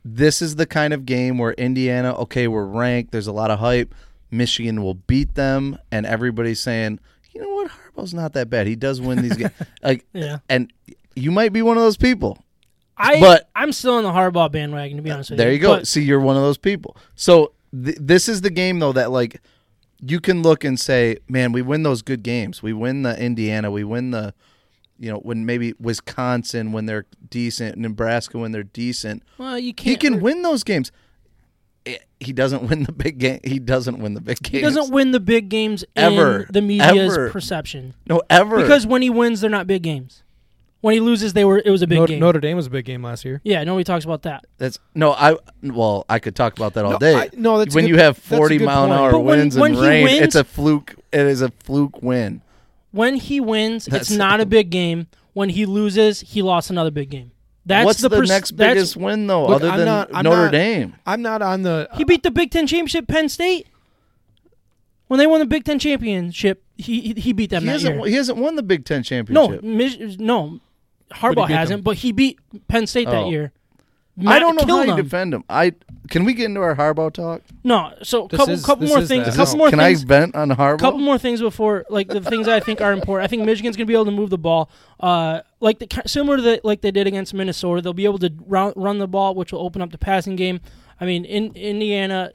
this is the kind of game where Indiana, okay, we're ranked, there's a lot of hype, Michigan will beat them, and everybody's saying, you know what, Harbaugh's not that bad. He does win these games. Like, yeah. And you might be one of those people. I, but, I'm still in the Harbaugh bandwagon, to be honest with you. There you go. But, see, you're one of those people. So th- this is the game, though, that, like, you can look and say, man, we win those good games. We win the Indiana. We win the, you know, when maybe Wisconsin, when they're decent, Nebraska, when they're decent. Well, you can't. He can win those games. He doesn't win the big game. He doesn't win the big games. He doesn't win the big games ever. In the media's ever. Perception. No, ever. Because when he wins, they're not big games. When he loses, they were. It was a big Notre, game. Notre Dame was a big game last year. Yeah, nobody talks about that. That's no. I well, I could talk about that all no, day. I, no, that's when good, you have forty mile point. An hour but winds when, and when rain. Wins, it's a fluke. It is a fluke win. When he wins, that's it's not a big game. When he loses, he lost another big game. That's what's the, the pers- next biggest win though, look, other I'm than not, Notre not, Dame. I'm not on the. Uh, he beat the Big Ten championship, Penn State. When they won the Big Ten championship, he he beat them he that year. Won, he hasn't won the Big Ten championship. No, no. Harbaugh hasn't, them. But he beat Penn State oh. that year. Matt I don't know how you defend him. I can we get into our Harbaugh talk? No. So this couple is, couple more things. Couple this, more can things, I vent on Harbaugh? Couple more things before like the things I think are important. I think Michigan's gonna be able to move the ball, uh, like the, similar to the, like they did against Minnesota. They'll be able to run, run the ball, which will open up the passing game. I mean, in Indiana,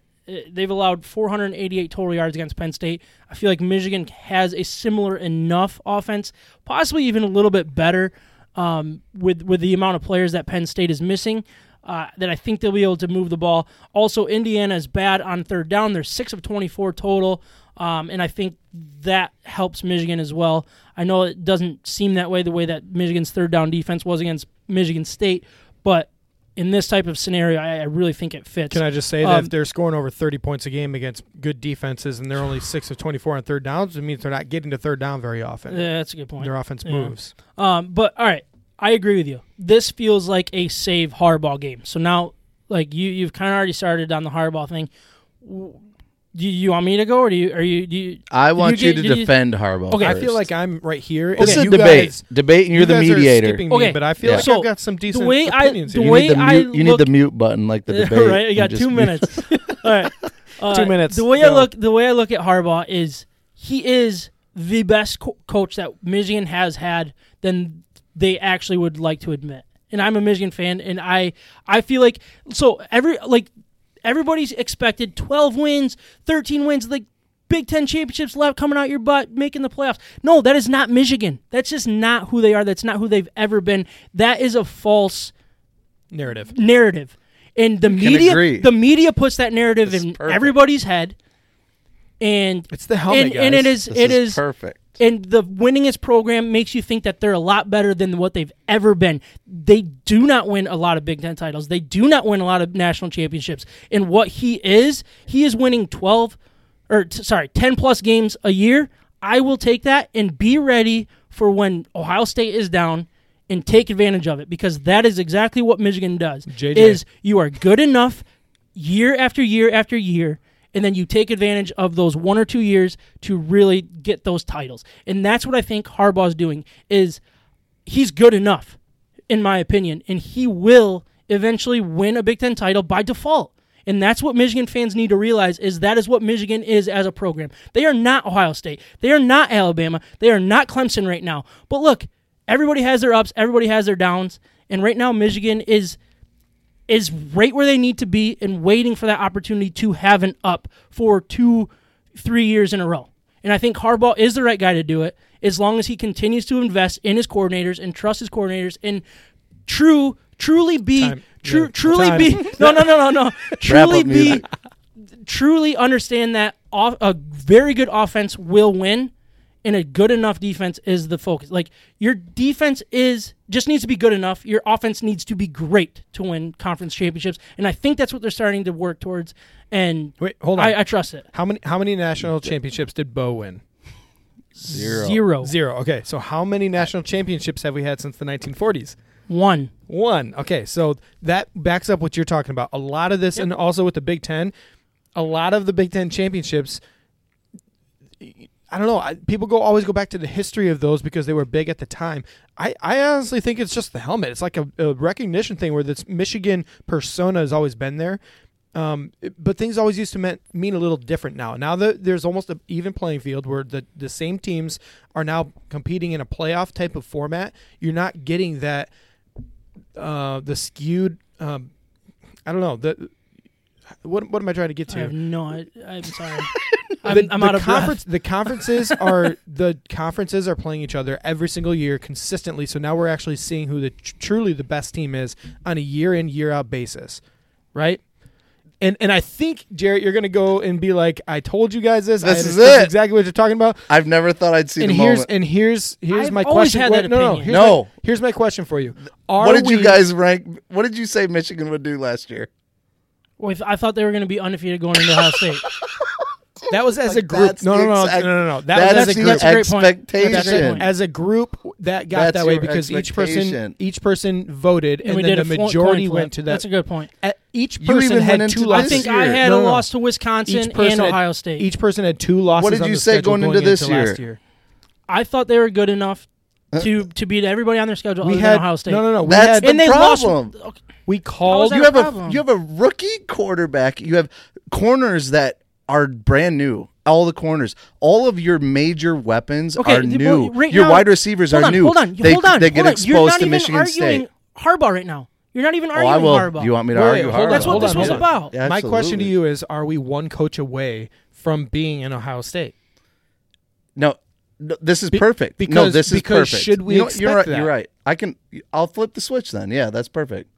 they've allowed four hundred eighty-eight total yards against Penn State. I feel like Michigan has a similar enough offense, possibly even a little bit better. Um, with with the amount of players that Penn State is missing, uh, that I think they'll be able to move the ball. Also, Indiana is bad on third down. They're six of twenty-four total, um, and I think that helps Michigan as well. I know it doesn't seem that way, the way that Michigan's third down defense was against Michigan State, but in this type of scenario, I, I really think it fits. Can I just say um, that if they're scoring over thirty points a game against good defenses and they're only six of twenty-four on third downs, it means they're not getting to third down very often. Yeah, that's a good point. Their offense yeah. moves. Um, but, all right, I agree with you. This feels like a save Harbaugh game. So now, like, you, you've kind of already started on the Harbaugh thing. Do you want me to go, or do you? Are you? Do you I want you, you get, to defend you, Harbaugh. Okay, first. I feel like I'm right here. This okay. is a debate, guys, debate, and you're you the mediator. Okay, me, but I feel yeah. like so I've got some decent the way opinions. I, the here. Way you need, the mute, look, you need the mute button, like the debate. Right, you got two minutes. All right, uh, two minutes. The way no. I look, the way I look at Harbaugh is he is the best co- coach that Michigan has had than they actually would like to admit. And I'm a Michigan fan, and I I feel like so every like. Everybody's expected twelve wins, thirteen wins, like Big Ten championships left coming out your butt, making the playoffs. No, that is not Michigan. That's just not who they are. That's not who they've ever been. That is a false narrative. Narrative, and the media, the media puts that narrative in everybody's head, and it's the helmet, and, guys. And it is, this it is, is perfect. And the winningest program makes you think that they're a lot better than what they've ever been. They do not win a lot of Big Ten titles. They do not win a lot of national championships. And what he is, he is winning twelve, or t- sorry, ten plus games a year. I will take that and be ready for when Ohio State is down and take advantage of it, because that is exactly what Michigan does. J J. Is you are good enough year after year after year, and then you take advantage of those one or two years to really get those titles. And that's what I think Harbaugh's doing, is he's good enough, in my opinion, and he will eventually win a Big Ten title by default. And that's what Michigan fans need to realize, is that is what Michigan is as a program. They are not Ohio State. They are not Alabama. They are not Clemson right now. But look, everybody has their ups. Everybody has their downs. And right now Michigan is... is right where they need to be and waiting for that opportunity to have an up for two, three years in a row. And I think Harbaugh is the right guy to do it, as long as he continues to invest in his coordinators and trust his coordinators and true, truly be, Time. True, yeah. truly Time. be, no, no, no, no, no, truly be, truly understand that off, a very good offense will win, and a good enough defense is the focus. Like, your defense is just needs to be good enough. Your offense needs to be great to win conference championships, and I think that's what they're starting to work towards. And wait, hold on, I, I trust it. How many how many national championships did Bo win? Zero. Zero. Zero. Okay, so how many national championships have we had since the nineteen forties? One. One. Okay, so that backs up what you're talking about. A lot of this, yep. And also with the Big Ten, a lot of the Big Ten championships. I don't know. I, people go always go back to the history of those because they were big at the time. I, I honestly think it's just the helmet. It's like a, a recognition thing where this Michigan persona has always been there. Um, but things always used to meant, mean a little different now. Now that there's almost an even playing field where the, the same teams are now competing in a playoff type of format, you're not getting that uh, the skewed. Um, I don't know. The what what am I trying to get to? I have no, I, I'm sorry. I'm, the, I'm the out of conference, breath. The conferences are the conferences are playing each other every single year consistently. So now we're actually seeing who the truly the best team is on a year in year out basis, right? And and I think, Jarrett, you're going to go and be like, I told you guys this. This I, is it. Exactly what you're talking about. I've never thought I'd see the moment. And here's here's I've my question. Had that no, no, here's, no. My, here's my question for you. Are what did we, you guys rank? What did you say Michigan would do last year? Well, I thought they were going to be undefeated going into Ohio State. That was as like a group. No, no, no, exact, no, no, no. That that's was as a group. That's a great point. That's a point. As a group, that got that's that way because each person, each person voted, and, and then the majority went to that. That's a good point. At, each person had two losses. I think I had no, no. a loss to Wisconsin and Ohio State. Had, each person had two losses. What did you say going into this year? I thought they were good enough to to beat everybody on their schedule other than Ohio State. No, no, no. That's the problem. We called. You have a you have a rookie quarterback. You have corners that are brand new. All the corners, all of your major weapons okay, are new. Right your now, wide receivers are on, new. Hold on, they, hold on, they get hold on. exposed to Michigan State. Harbaugh right now. You're not even arguing oh, Harbaugh. You want me to Wait, argue Harbaugh? That's what hold this on, was about. Yeah, my question to you is: are we one coach away from being in Ohio State? No, no this is Be- perfect. Because, no, this is because perfect. Should we? You know, expect you're right, that? You're right. I can. I'll flip the switch then. Yeah, that's perfect.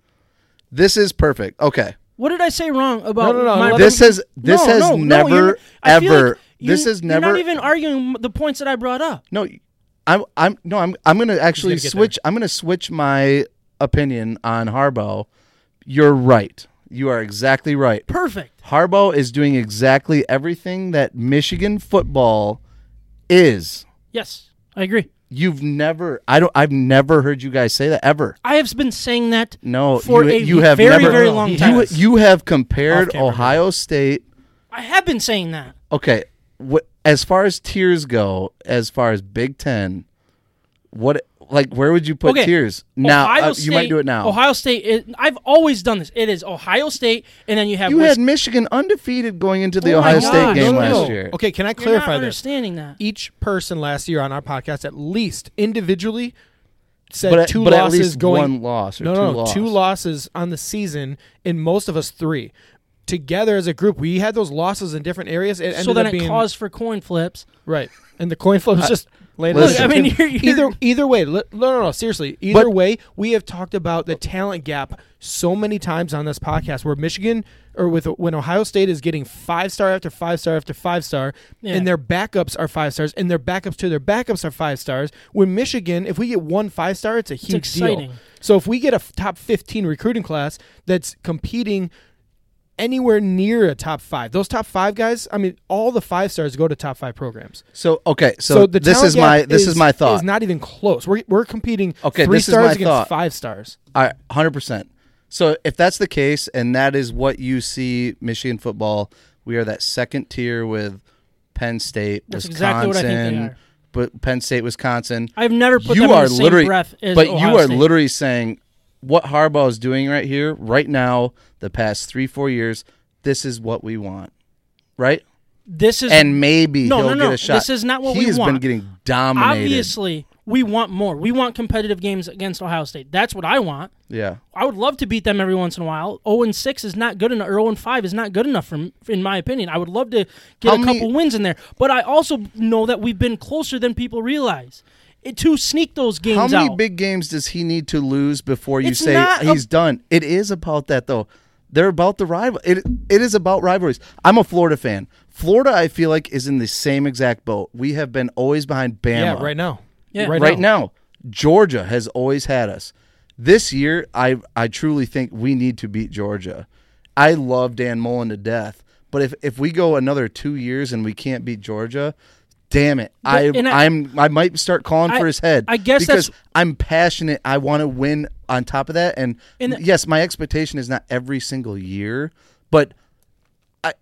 This is perfect. Okay. What did I say wrong about no, no, no, my this has this no, has no, never ever like you, this is never You're not even arguing the points that I brought up. No, I'm I'm no I'm I'm going to actually switch I'm going to switch my opinion on Harbaugh. You're right. You are exactly right. Perfect. Harbaugh is doing exactly everything that Michigan football is. Yes, I agree. You've never, I don't, I've never heard you guys say that ever. I have been saying that no, for you, a you have very, never, very long time. You, you have compared Ohio State. I have been saying that. Okay, what, as far as tiers go, as far as Big Ten, what, like, where would you put okay. tiers? Now uh, State, you might do it now. Ohio State. Is, I've always done this. It is Ohio State, and then you have. You West- had Michigan undefeated going into the oh Ohio State game no, no, last no. year. Okay, can I clarify You're not understanding this? Understanding that each person last year on our podcast, at least individually, said but, two but losses at least going one loss or no, two no, no, loss. two losses on the season, and most of us three. Together as a group, we had those losses in different areas. It ended so then up being, it caused for coin flips, right? And the coin flip was just. Look, I mean, you're, you're either either way, no, no, no, seriously. Either but, way, we have talked about the talent gap so many times on this podcast. Where Michigan or with when Ohio State is getting five star after five star after five star, yeah. and their backups are five stars, and their backups to their backups are five stars. When Michigan, if we get one five star, it's a huge it's deal. So if we get a top fifteen recruiting class that's competing anywhere near a top five. Those top five guys, I mean, all the five stars go to top five programs. So okay, so, so the this is my this is, is my thought. It's not even close. We're we're competing okay, three stars against thought. five stars. All right, one hundred percent. So if that's the case and that is what you see Michigan football, we are that second tier with Penn State, that's Wisconsin. Exactly what I think they are. But Penn State, Wisconsin. I've never put you them are in the same breath as But Ohio you are State. Literally saying what Harbaugh is doing right here, right now, the past three, four years, this is what we want, right? This is and maybe no, he'll no, no. get a shot. This is not what he we want. He has been getting dominated. Obviously, we want more. We want competitive games against Ohio State. That's what I want. Yeah, I would love to beat them every once in a while. Zero and six is not good enough. Or zero and five is not good enough, for, in my opinion. I would love to get How a couple many- wins in there, but I also know that we've been closer than people realize. It, to sneak those games out. How many out. big games does he need to lose before you it's say he's a, done? It is about that, though. They're about the rival. It It is about rivalries. I'm a Florida fan. Florida, I feel like, is in the same exact boat. We have been always behind Bama. Yeah, right now. Yeah. Right, right now. now. Georgia has always had us. This year, I, I truly think we need to beat Georgia. I love Dan Mullen to death. But if, if we go another two years and we can't beat Georgia – damn it! But, I, I I'm I might start calling I, for his head. I guess because that's, I'm passionate. I want to win. On top of that, and the, yes, my expectation is not every single year, but I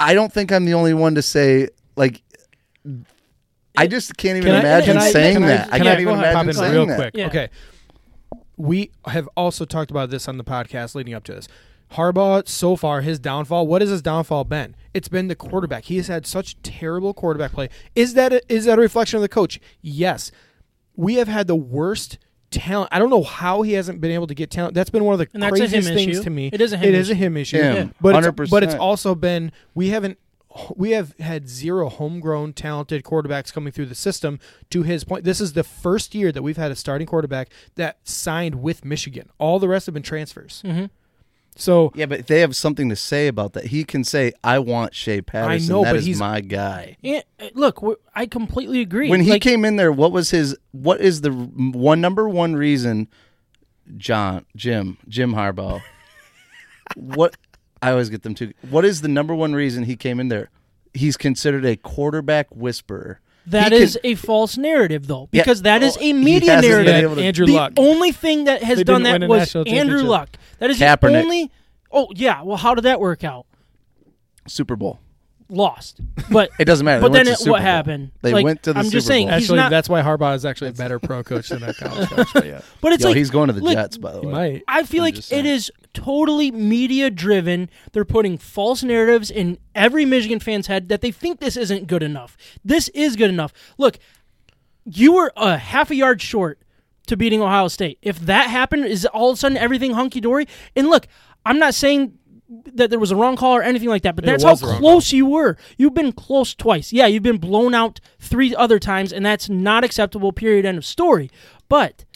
I don't think I'm the only one to say like I just can't even can imagine I, saying I, that. I, I can't I, even imagine saying real that. Quick. Yeah. Okay. We have also talked about this on the podcast leading up to this. Harbaugh, so far, his downfall, what has his downfall been? It's been the quarterback. He has had such terrible quarterback play. Is that a, is that a reflection of the coach? Yes. We have had the worst talent. I don't know how he hasn't been able to get talent. That's been one of the craziest things issue. to me. It is a him it issue. It is a him issue. Yeah, yeah. But, it's, but it's also been we haven't we have had zero homegrown talented quarterbacks coming through the system. To his point, this is the first year that we've had a starting quarterback that signed with Michigan. All the rest have been transfers. Mm-hmm. So yeah, but they have something to say about that. He can say, "I want Shea Patterson. I know, that but is he's, my guy." Yeah, look, I completely agree. When he like, came in there, what was his? What is the one number one reason? John, Jim, Jim Harbaugh. What I always get them to. What is the number one reason he came in there? He's considered a quarterback whisperer. That he is can, a false narrative, though, because yeah, that is a media narrative. To, Andrew the Luck. The only thing that has they done that was Andrew Luck. That is the only. Oh yeah. Well, how did that work out? Super Bowl. Lost, but it doesn't matter. But then it, what happened? They like, went to the I'm Super Bowl. I'm just saying, actually, not, that's why Harbaugh is actually a better pro coach than that college coach. But, yeah. but it's Yo, like he's going to the like, Jets, by the way. He might. I feel I'm like it saying. is totally media driven. They're putting false narratives in every Michigan fan's head that they think this isn't good enough. This is good enough. Look, you were a half a yard short to beating Ohio State. If that happened, is all of a sudden everything hunky dory? And look, I'm not saying that there was a wrong call or anything like that, but that's how close you were. You've been close twice. Yeah, you've been blown out three other times, and that's not acceptable, period, end of story. But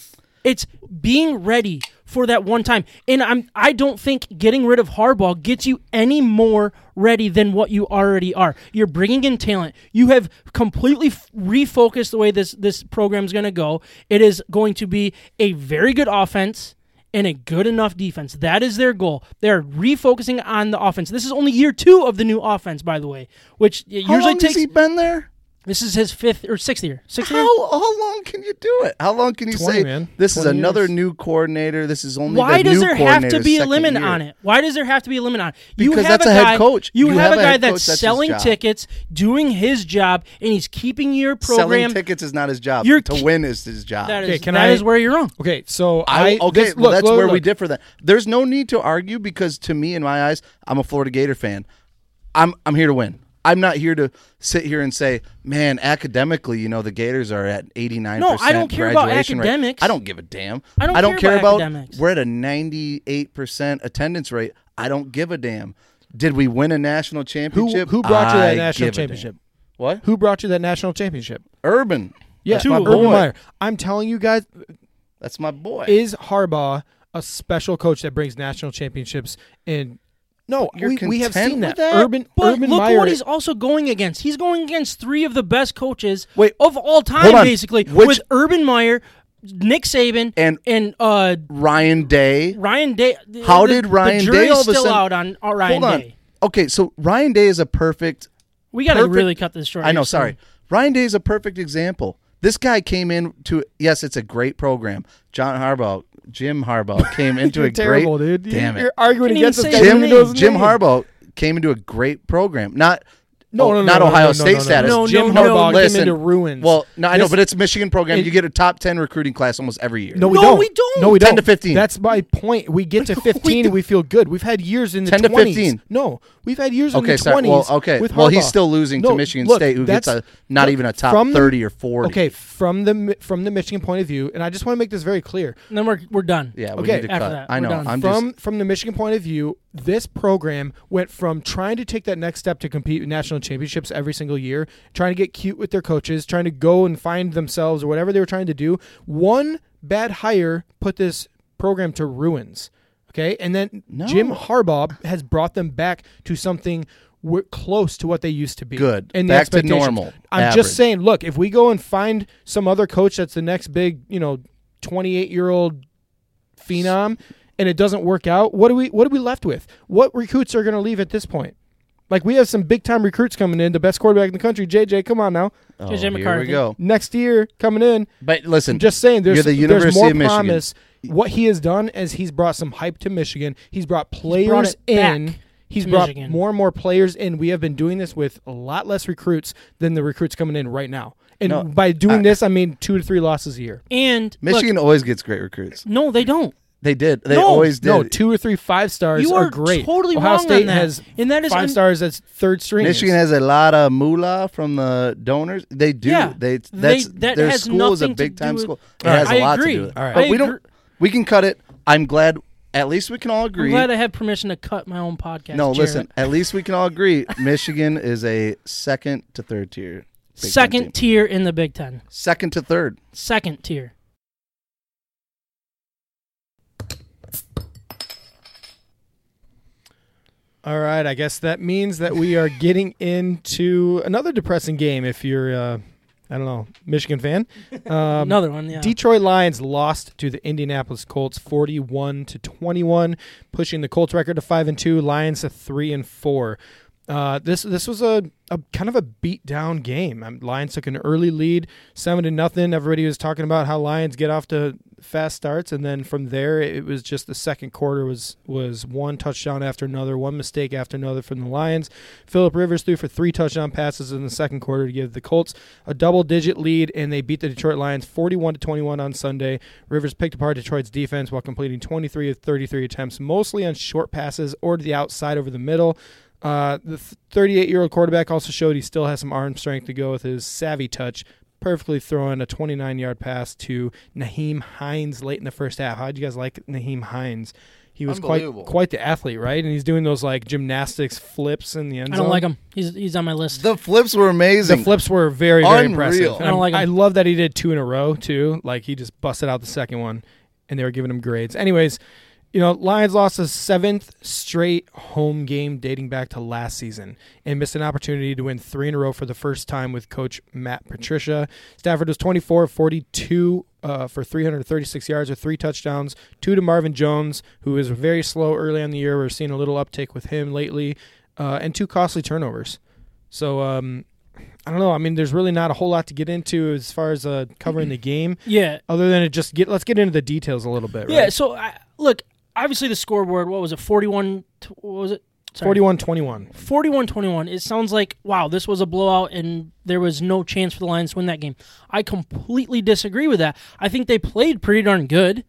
it's being ready for that one time. And I'm, I don't think getting rid of Harbaugh gets you any more ready than what you already are. You're bringing in talent. You have completely f- refocused the way this, this program is going to go. It is going to be a very good offense and a good enough defense. That is their goal. They're refocusing on the offense. This is only year two of the new offense, by the way, which it how usually long takes, has he been there? This is his fifth or sixth year. Sixth how, year? How long can you do it? How long can you twenty, say, man. This is another years. new coordinator, this is only Why the new coordinator? Why does there have to be a limit year. on it? Why does there have to be a limit on it? You because have that's a, a head guy, coach. You, you have, have a guy that's, that's selling tickets, doing his job, and he's keeping your program. Selling tickets is not his job. You're, to win is his job. That is, okay, can that I, is where you're wrong. Okay, so I, I okay, this, well, look, that's look, where look. we differ then. There's no need to argue because to me, in my eyes, I'm a Florida Gator fan. I'm I'm here to win. I'm not here to sit here and say, man, academically, you know, the Gators are at eighty-nine percent No, I don't care about academics. Rate. I don't give a damn. I don't, I don't care, care about, about we're at a ninety-eight percent attendance rate. I don't give a damn. Did we win a national championship? Who, who brought you that I national championship? What? Who brought you that national championship? Urban. Yeah, That's my boy. Urban Meyer. I'm telling you guys. That's my boy. Is Harbaugh a special coach that brings national championships in? No, we, we have seen that. that. Urban, but Urban look Meyer. What he's also going against. He's going against three of the best coaches Wait, of all time, basically, Which, with Urban Meyer, Nick Saban, and, and uh, Ryan Day. Ryan Day. How the, did Ryan the Day all of a sudden? The jury's still out on uh, Ryan hold on. Day. Okay, so Ryan Day is a perfect. We got to really cut this short. I know, sorry. Ryan Day is a perfect example. This guy came in to, yes, it's a great program. John Harbaugh. Jim Harbaugh came into you're a terrible, great. Dude. Damn it! You're arguing against this guy. Jim, Jim Harbaugh came into a great program. Not no, oh, no, no not no, Ohio no, State no, no, status. No, no, Jim no, Harbaugh no, came into ruins. Well, no, I know, but it's a Michigan program. It, you get a top ten recruiting class almost every year. No, we no, don't. We don't. No, we don't. Ten to fifteen. That's my point. We get to fifteen and we feel good. We've had years in the ten twenties. to fifteen. No, we've had years okay, in the twenties. Well, okay. With well, he's still losing no, to Michigan look, State, who gets a not even a top thirty or forty. Okay, from the from the Michigan point of view, and I just want to make this very clear. And then we're we're done. Yeah, we okay, need to after cut. That, I know. I'm from just, from the Michigan point of view, this program went from trying to take that next step to compete in national championships every single year, trying to get cute with their coaches, trying to go and find themselves or whatever they were trying to do. One bad hire put this program to ruins. Okay, and then no. Jim Harbaugh has brought them back to something we're close to what they used to be. Good. And back to normal. I'm average. Just saying, look, if we go and find some other coach that's the next big, you know, twenty-eight-year-old phenom and it doesn't work out, what are we what are we left with? What recruits are going to leave at this point? Like, we have some big-time recruits coming in, the best quarterback in the country, J J, come on now. Oh, J J McCarthy. Here we go. Next year, coming in. But listen, I'm just saying, there's, you're the University there's more of Michigan. Promise. What he has done is he's brought some hype to Michigan. He's brought players he's brought in. Back. He's Michigan. Brought more and more players in. We have been doing this with a lot less recruits than the recruits coming in right now. And no, by doing I, this, I mean two to three losses a year. And Michigan look, always gets great recruits. No, they don't. They did. They no, always did. No, two or three five stars you are, are great. Totally Ohio wrong State on that. Has and that is five in, stars as third string. Michigan has a lot of moolah from the donors. They do. Yeah, they that's they, that their school is a big time school. It has a lot to do with it. All right. But we don't. We can cut it. I'm glad. At least we can all agree. I'm glad I have permission to cut my own podcast. No, Jarrett. Listen. At least we can all agree. Michigan is a second to third tier. Big second tier in the Big Ten. Second to third. Second tier. All right, I guess that means that we are getting into another depressing game if you're, uh, I don't know, Michigan fan. Um, another one, yeah. Detroit Lions lost to the Indianapolis Colts forty-one to twenty-one, pushing the Colts record to five and two, Lions to three and four. Uh, this this was a, a kind of a beat-down game. Um, Lions took an early lead, seven to nothing. Everybody was talking about how Lions get off to fast starts, and then from there it was just the second quarter was was one touchdown after another, one mistake after another from the Lions. Phillip Rivers threw for three touchdown passes in the second quarter to give the Colts a double-digit lead, and they beat the Detroit Lions forty-one to twenty-one on Sunday. Rivers picked apart Detroit's defense while completing twenty-three of thirty-three attempts, mostly on short passes or to the outside over the middle. Uh, the thirty-eight-year-old quarterback also showed he still has some arm strength to go with his savvy touch, perfectly throwing a twenty-nine-yard pass to Nyheim Hines late in the first half. How did you guys like Nyheim Hines? He was quite quite the athlete, right? And he's doing those like gymnastics flips in the end zone. I don't like him. He's he's on my list. The flips were amazing. The flips were very, very Unreal. impressive. And I don't like him. I love that he did two in a row, too. Like, he just busted out the second one, and they were giving him grades. Anyways, you know, Lions lost a seventh straight home game dating back to last season and missed an opportunity to win three in a row for the first time with coach Matt Patricia. Stafford was twenty-four of forty-two uh, for three hundred thirty-six yards with three touchdowns, two to Marvin Jones, who was very slow early in the year. We're seeing a little uptick with him lately, uh, and two costly turnovers. So, um, I don't know. I mean, there's really not a whole lot to get into as far as uh, covering the game. Yeah. Other than it just get, let's get into the details a little bit. Right? Yeah. So, I, look. Obviously, the scoreboard, what was it, forty-one, what was it? Sorry. forty-one twenty-one. forty-one twenty-one. It sounds like, wow, this was a blowout and there was no chance for the Lions to win that game. I completely disagree with that. I think they played pretty darn good,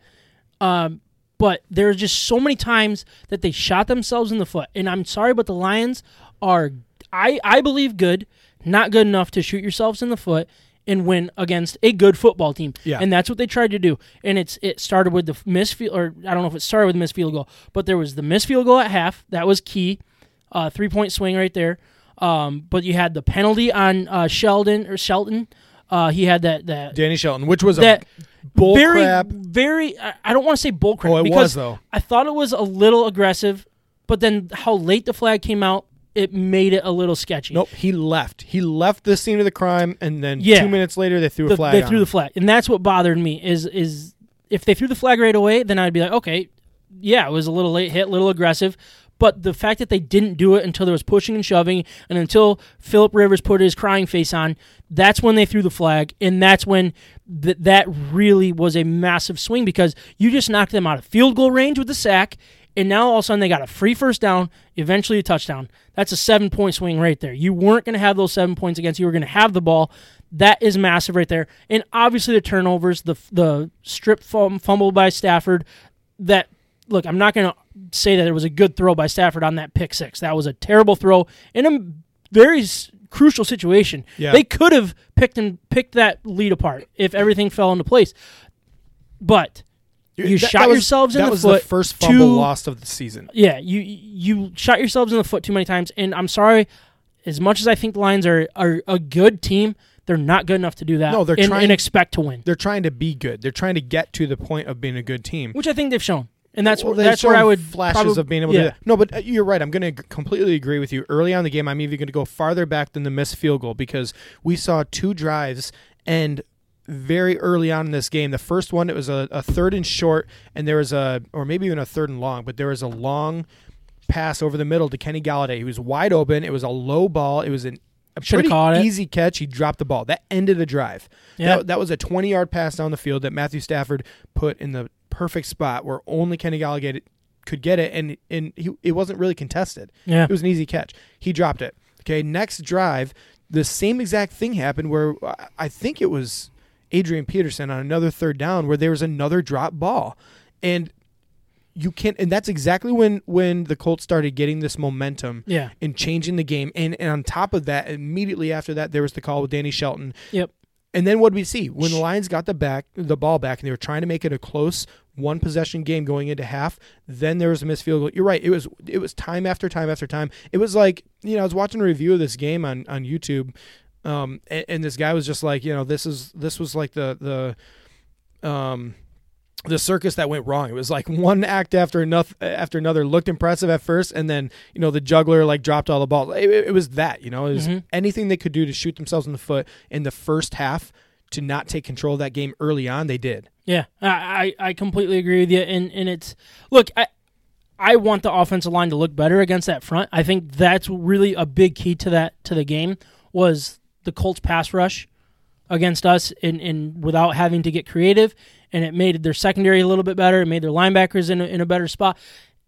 um, but there are just so many times that they shot themselves in the foot. And I'm sorry, but the Lions are, I, I believe, good, not good enough to shoot yourselves in the foot and win against a good football team. Yeah. And that's what they tried to do. And it's it started with the missed field, or I don't know if it started with the missed field goal, but there was the missed field goal at half. That was key. Uh, three-point swing right there. Um, but you had the penalty on uh, Sheldon, or Shelton. Uh, he had that, that... Danny Shelton, which was that a bull very, crap. Very, I don't want to say bull crap. Oh, it was, though. I thought it was a little aggressive, but then how late the flag came out, it made it a little sketchy. Nope, he left. He left the scene of the crime, and then yeah. two minutes later, they threw the, a flag. They threw on the him. flag, and that's what bothered me. Is is if they threw the flag right away, then I'd be like, okay, yeah, it was a little late hit, a little aggressive, but the fact that they didn't do it until there was pushing and shoving, and until Phillip Rivers put his crying face on, that's when they threw the flag, and that's when th- that really was a massive swing, because you just knocked them out of field goal range with the sack. And now all of a sudden they got a free first down, eventually a touchdown. That's a seven-point swing right there. You weren't going to have those seven points against you. You were going to have the ball. That is massive right there. And obviously the turnovers, the the strip fumble by Stafford. That look, I'm not going to say that it was a good throw by Stafford on that pick six. That was a terrible throw in a very crucial situation. Yeah. They could have picked and picked that lead apart if everything fell into place. But You that, shot that was, yourselves in the foot. That was the first fumble too, lost of the season. Yeah, you you shot yourselves in the foot too many times, and I'm sorry, as much as I think the Lions are, are a good team, they're not good enough to do that no, they're and, trying, and expect to win. They're trying to be good. They're trying to get to the point of being a good team. Which I think they've shown. And that's well, where, that's where I would flashes probably, of being able yeah. to do that. No, but you're right. I'm going to g- completely agree with you. Early on in the game, I'm even going to go farther back than the missed field goal, because we saw two drives and very early on in this game. The first one, it was a, a third and short, and there was a, or maybe even a third and long, but there was a long pass over the middle to Kenny Golladay. He was wide open. It was a low ball. It was an, a Should've pretty easy it. catch. He dropped the ball. That ended the drive. Yeah. That, that was a twenty-yard pass down the field that Matthew Stafford put in the perfect spot where only Kenny Golladay could get it, and and he, it wasn't really contested. Yeah. It was an easy catch. He dropped it. Okay, next drive, the same exact thing happened where I think it was Adrian Peterson on another third down where there was another drop ball. And you can't, and that's exactly when, when the Colts started getting this momentum yeah. and changing the game. And, and on top of that, immediately after that, there was the call with Danny Shelton. Yep. And then what did we see? When the Lions got the back, the ball back, and they were trying to make it a close one-possession game going into half, then there was a missed field goal. You're right. It was it was time after time after time. It was like, you know, I was watching a review of this game on, on YouTube, um, and, and this guy was just like, you know, this is this was like the the um, the circus that went wrong. It was like one act after another, after another looked impressive at first, and then, you know, the juggler like dropped all the balls. It, it was that, you know, it was mm-hmm. anything they could do to shoot themselves in the foot in the first half to not take control of that game early on, they did. Yeah, I, I completely agree with you. And, and it's – look, I I want the offensive line to look better against that front. I think that's really a big key to that to the game was the Colts' pass rush against us in, in without having to get creative, and it made their secondary a little bit better. It made their linebackers in a, in a better spot.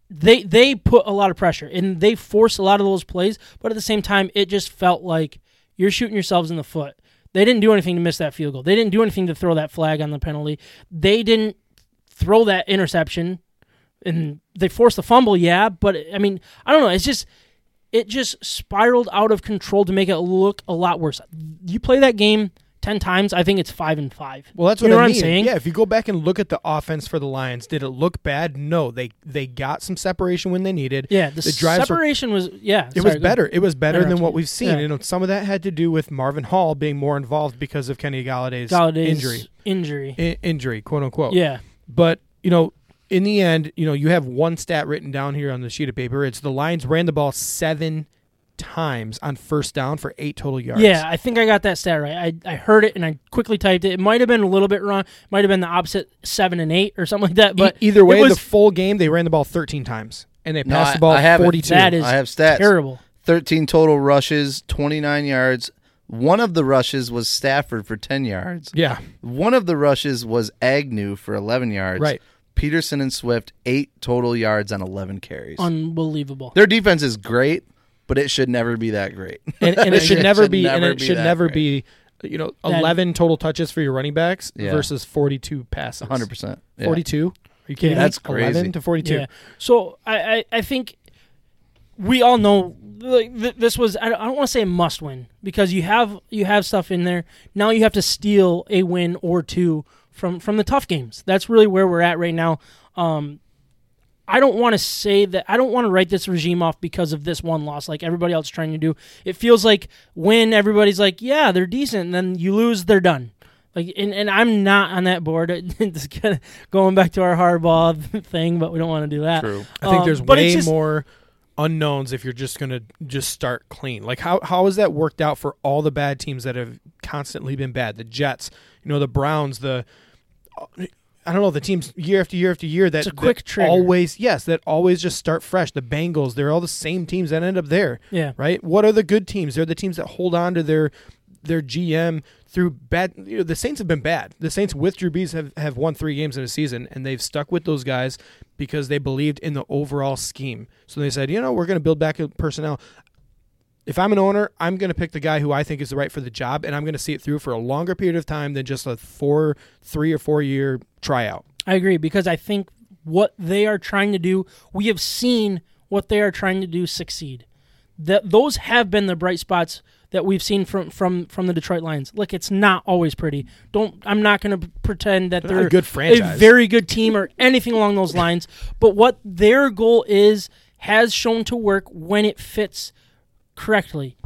They, they put a lot of pressure, and they forced a lot of those plays, but at the same time, it just felt like you're shooting yourselves in the foot. They didn't do anything to miss that field goal. They didn't do anything to throw that flag on the penalty. They didn't throw that interception, and they forced the fumble, yeah, but, I mean, I don't know. It's just it just spiraled out of control to make it look a lot worse. You play that game ten times, I think it's five and five. Well, that's what, you know what I mean. I'm saying? Yeah, if you go back and look at the offense for the Lions, did it look bad? No, they they got some separation when they needed. Yeah, the, the separation were, was yeah. It sorry, was better. It was better than what we've seen. Yeah. And some of that had to do with Marvin Hall being more involved because of Kenny Galladay's, Galladay's injury, injury, I- injury, quote unquote. Yeah, but you know, in the end, you know, you have one stat written down here on the sheet of paper. It's the Lions ran the ball seven times on first down for eight total yards. Yeah, I think I got that stat right. I, I heard it and I quickly typed it. It might have been a little bit wrong. Might have been the opposite seven and eight or something like that. But e- either way, was, the full game they ran the ball thirteen times and they passed no, the ball I, I forty-two. That is I have stats. Terrible. Thirteen total rushes, twenty-nine yards. One of the rushes was Stafford for ten yards. Yeah. One of the rushes was Agnew for eleven yards. Right. Peterson and Swift eight total yards on eleven carries. Unbelievable. Their defense is great. But it should never be that great, and, and it should never it should be, never and it be should never great. be, you know, eleven that, total touches for your running backs yeah. versus forty-two passes. One hundred percent, forty-two. Are you kidding? That's me? Crazy. Eleven to forty-two. Yeah. So I, I, I think we all know like, th- this was. I don't, I don't want to say a must-win because you have you have stuff in there. Now you have to steal a win or two from from the tough games. That's really where we're at right now. Um, I don't want to say that I don't want to write this regime off because of this one loss like everybody else is trying to do. It feels like when everybody's like, yeah, they're decent, and then you lose, they're done. Like, and, and I'm not on that board. It's kind of going back to our Harbaugh thing, but we don't want to do that. True. I um, think there's way just, more unknowns if you're just going to just start clean. Like, how how has that worked out for all the bad teams that have constantly been bad? The Jets, you know, the Browns, the – I don't know, the teams year after year after year that, that always, yes, that always just start fresh. The Bengals, they're all the same teams that end up there, yeah, right? What are the good teams? They're the teams that hold on to their their G M through bad. You know, the Saints have been bad. The Saints with Drew Brees have, have won three games in a season, and they've stuck with those guys because they believed in the overall scheme. So they said, you know, we're going to build back personnel. If I'm an owner, I'm going to pick the guy who I think is the right for the job, and I'm going to see it through for a longer period of time than just a four, three or four-year tryout. I agree, because I think what they are trying to do, we have seen what they are trying to do succeed. That those have been the bright spots that we've seen from from, from the Detroit Lions. Look, it's not always pretty. Don't I'm not going to pretend that they're, they're a, good franchise. A very good team or anything along those lines, but what their goal is has shown to work when it fits correctly.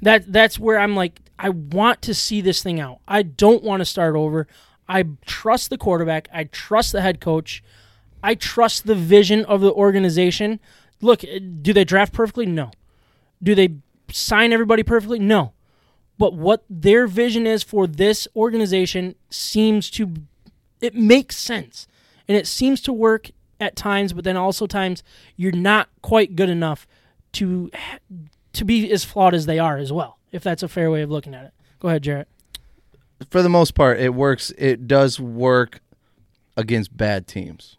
That that's where I'm like, I want to see this thing out. I don't want to start over. I trust the quarterback. I trust the head coach. I trust the vision of the organization. Look, do they draft perfectly? No. Do they sign everybody perfectly? No. But what their vision is for this organization seems to, it makes sense. And it seems to work at times, but then also times you're not quite good enough to to be as flawed as they are as well, if that's a fair way of looking at it. Go ahead, Jarrett. For the most part, it works. It does work against bad teams.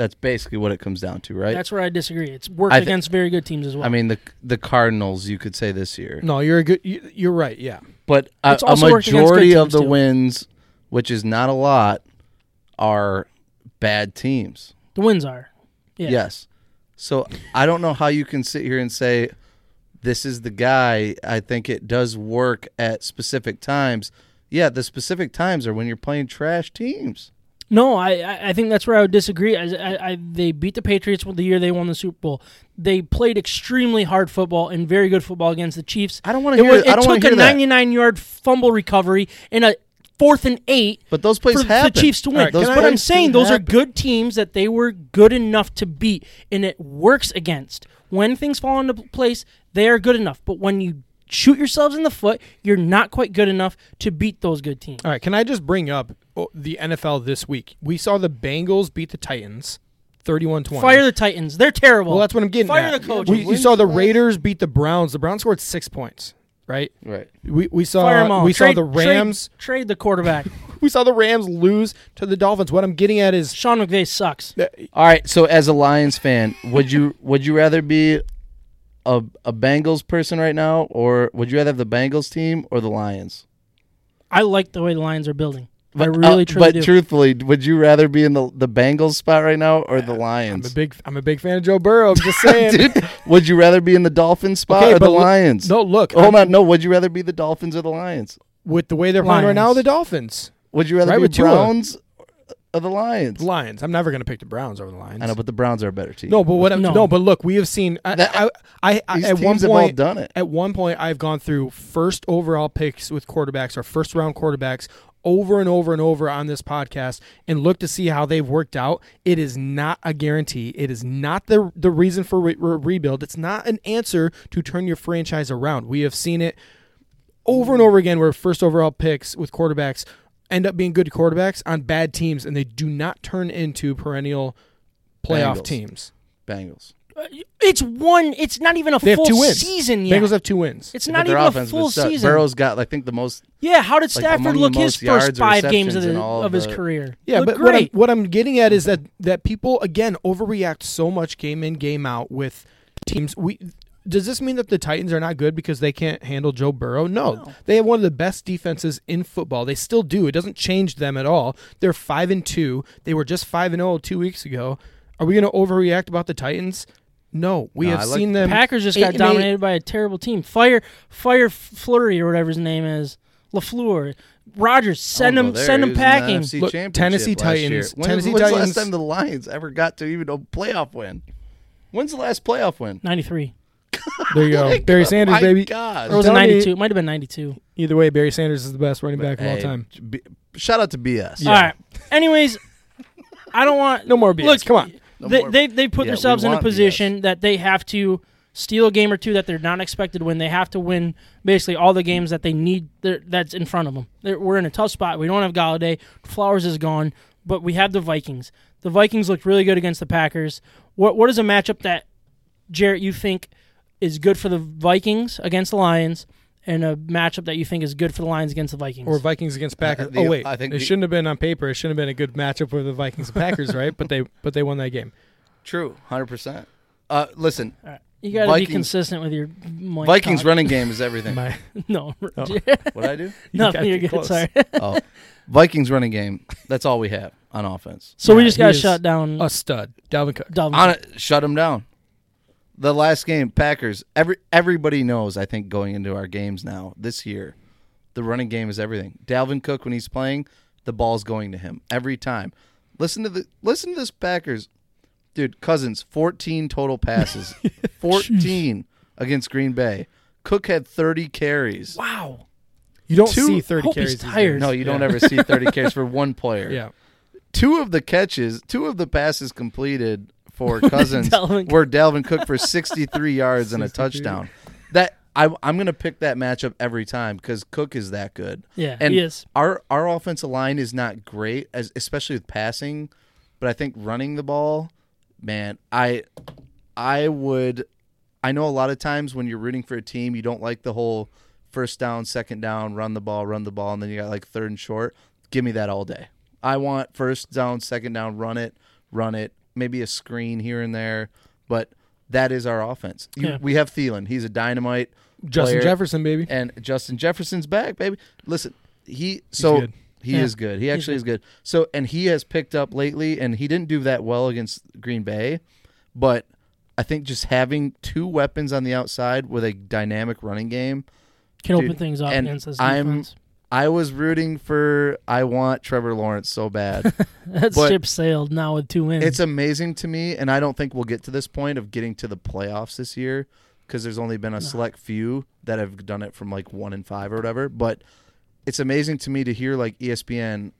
That's basically what it comes down to, right? That's where I disagree. It's worked th- against very good teams as well. I mean, the the Cardinals, you could say this year. No, you're a good. You, you're right. Yeah, but a, a majority of the too. wins, which is not a lot, are bad teams. The wins are. Yeah. Yes. So I don't know how you can sit here and say this is the guy. I think it does work at specific times. Yeah, the specific times are when you're playing trash teams. No, I I think that's where I would disagree. I, I, I, they beat the Patriots the year they won the Super Bowl. They played extremely hard football and very good football against the Chiefs. I don't want to hear that. It took a ninety-nine-yard fumble recovery and a fourth and eight but those plays for happen. the Chiefs to win. Right, those but I'm saying those happen. are good teams that they were good enough to beat, and it works against. When things fall into place, they are good enough. But when you shoot yourselves in the foot, you're not quite good enough to beat those good teams. All right, can I just bring up the N F L this week? We saw the Bengals beat the Titans thirty-one twenty. Fire the Titans. They're terrible. Well, that's what I'm getting Fire at. Fire the coach. We, we saw the Raiders beat the Browns. The Browns scored six points, right? Right. We we saw we trade, saw the Rams. Trade, trade the quarterback. We saw the Rams lose to the Dolphins. What I'm getting at is Sean McVay sucks. Uh, All right, so as a Lions fan, would you would you rather be A, a Bengals person right now, or would you rather have the Bengals team or the Lions? I like the way the Lions are building. But, I really uh, truly but do. But truthfully, would you rather be in the, the Bengals spot right now or yeah, the Lions? I'm a big I'm a big fan of Joe Burrow. I'm just saying. Dude, would you rather be in the Dolphins spot okay, or the look, Lions? No, look. Hold I'm, on. No, would you rather be the Dolphins or the Lions? With the way they're Lions. playing right now, the Dolphins. Would you rather right, be Browns? Tua. Of the Lions. Lions. I'm never going to pick the Browns over the Lions. I know, but the Browns are a better team. No, but what? No, no but look, we have seen. I, that, I, I, I, these at teams one point, have all done it. At one point, I've gone through first overall picks with quarterbacks or first round quarterbacks over and over and over on this podcast and looked to see how they've worked out. It is not a guarantee. It is not the the reason for re- re- rebuild. It's not an answer to turn your franchise around. We have seen it over and over again where first overall picks with quarterbacks end up being good quarterbacks on bad teams, and they do not turn into perennial playoff Bengals. teams. Bengals. It's one. It's not even a they full season yet. Bengals have two wins. It's yeah, not even a full season. Stuff. Burrow's got, I think, the most. Yeah, how did Stafford like, look his first five games of, the, of his the, career? Yeah, but what I'm, what I'm getting at is that, that people, again, overreact so much game in, game out with teams. We. Does this mean that the Titans are not good because they can't handle Joe Burrow? No. no. They have one of the best defenses in football. They still do. It doesn't change them at all. They're five and two. They were just five and oh two weeks ago. Are we going to overreact about the Titans? No. We no, have like seen them. The Packers just got dominated eight. by a terrible team. Fire Fire Fleury or whatever his name is. LaFleur. Rodgers, send him, know, send him packing. Look, Tennessee Titans. When, Tennessee when's Titans. When's the last time the Lions ever got to even a playoff win? When's the last playoff win? ninety-three. There you go. Like, Barry Sanders, my baby. God. Or was it ninety-two? It might have been ninety-two. Either way, Barry Sanders is the best running back but, of all hey, time. B- shout out to B S. Yeah. All right. Anyways, I don't want... No more B S. Look, come on. No they, they, they put yeah, themselves in a position B S. That they have to steal a game or two that they're not expected to win. They have to win basically all the games that they need that's in front of them. They're, we're in a tough spot. We don't have Golladay. Flowers is gone. But we have the Vikings. The Vikings looked really good against the Packers. What What is a matchup that, Jarrett, you think... is good for the Vikings against the Lions, and a matchup that you think is good for the Lions against the Vikings, or Vikings against Packers. Uh, the, oh wait, I think it the, shouldn't have been on paper. It shouldn't have been a good matchup for the Vikings and Packers, right? But they but they won that game. True, hundred uh, percent. Listen, right. You got to be consistent with your Mike Vikings talk. Running game is everything. My, no, oh. What I do? No, you you're good. Close. Sorry. Oh, Vikings running game. That's all we have on offense. So yeah, we just got to shut down a stud, Dalvin Cook. Dalvin on Cook. It, shut him down. The last game, Packers, every everybody knows, I think, going into our games now, this year, the running game is everything. Dalvin Cook, when he's playing, the ball's going to him every time. Listen to the listen to this Packers. Dude, Cousins, fourteen total passes. fourteen against Green Bay. Cook had thirty carries. Wow. You don't Two, see thirty carries. Tired. No, you yeah. don't ever see thirty carries for one player. Yeah. Two of the catches, two of the passes completed for Cousins Dalvin were Dalvin Cook for sixty-three yards and a touchdown. That I, I'm going to pick that matchup every time because Cook is that good. Yeah, and he is. Our our offensive line is not great, as, especially with passing, but I think running the ball, man, I I would I know a lot of times when you're rooting for a team, you don't like the whole first down, second down, run the ball, run the ball, and then you got like third and short. Give me that all day. I want first down, second down, run it, run it. maybe a screen here and there, but that is our offense. You, yeah. We have Thielen. He's a dynamite Justin player. Jefferson, baby. And Justin Jefferson's back, baby. Listen, he so he yeah. is good. He actually good. is good. So and he has picked up lately, and he didn't do that well against Green Bay, but I think just having two weapons on the outside with a dynamic running game can dude, open things up and against this defense. I was rooting for I want Trevor Lawrence so bad. That but ship sailed now with two wins. It's amazing to me, and I don't think we'll get to this point of getting to the playoffs this year because there's only been a select few that have done it from like one and five or whatever. But it's amazing to me to hear like E S P N,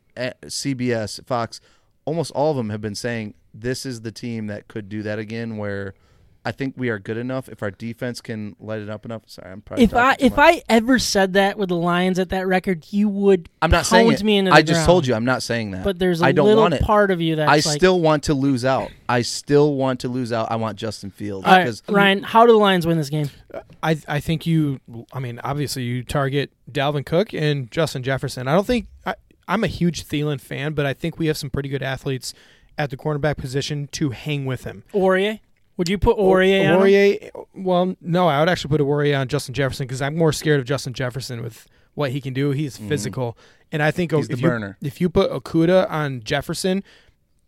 C B S, Fox, almost all of them have been saying this is the team that could do that again where – I think we are good enough if our defense can light it up enough. Sorry, I'm probably. If I if I ever said that with the Lions at that record, you would. I'm not saying it. Me into the I just ground. Told you I'm not saying that. But there's a I don't little want part of you that's I like, still want to lose out. I still want to lose out. I want Justin Fields. All right, Ryan, how do the Lions win this game? I I think you. I mean, obviously you target Dalvin Cook and Justin Jefferson. I don't think I, I'm a huge Thielen fan, but I think we have some pretty good athletes at the cornerback position to hang with him. Aurier. Would you put Aurier on Aurier, well, no, I would actually put Aurier on Justin Jefferson because I'm more scared of Justin Jefferson with what he can do. He's mm. physical. And I think He's if, the burner. You, if you put Okudah on Jefferson,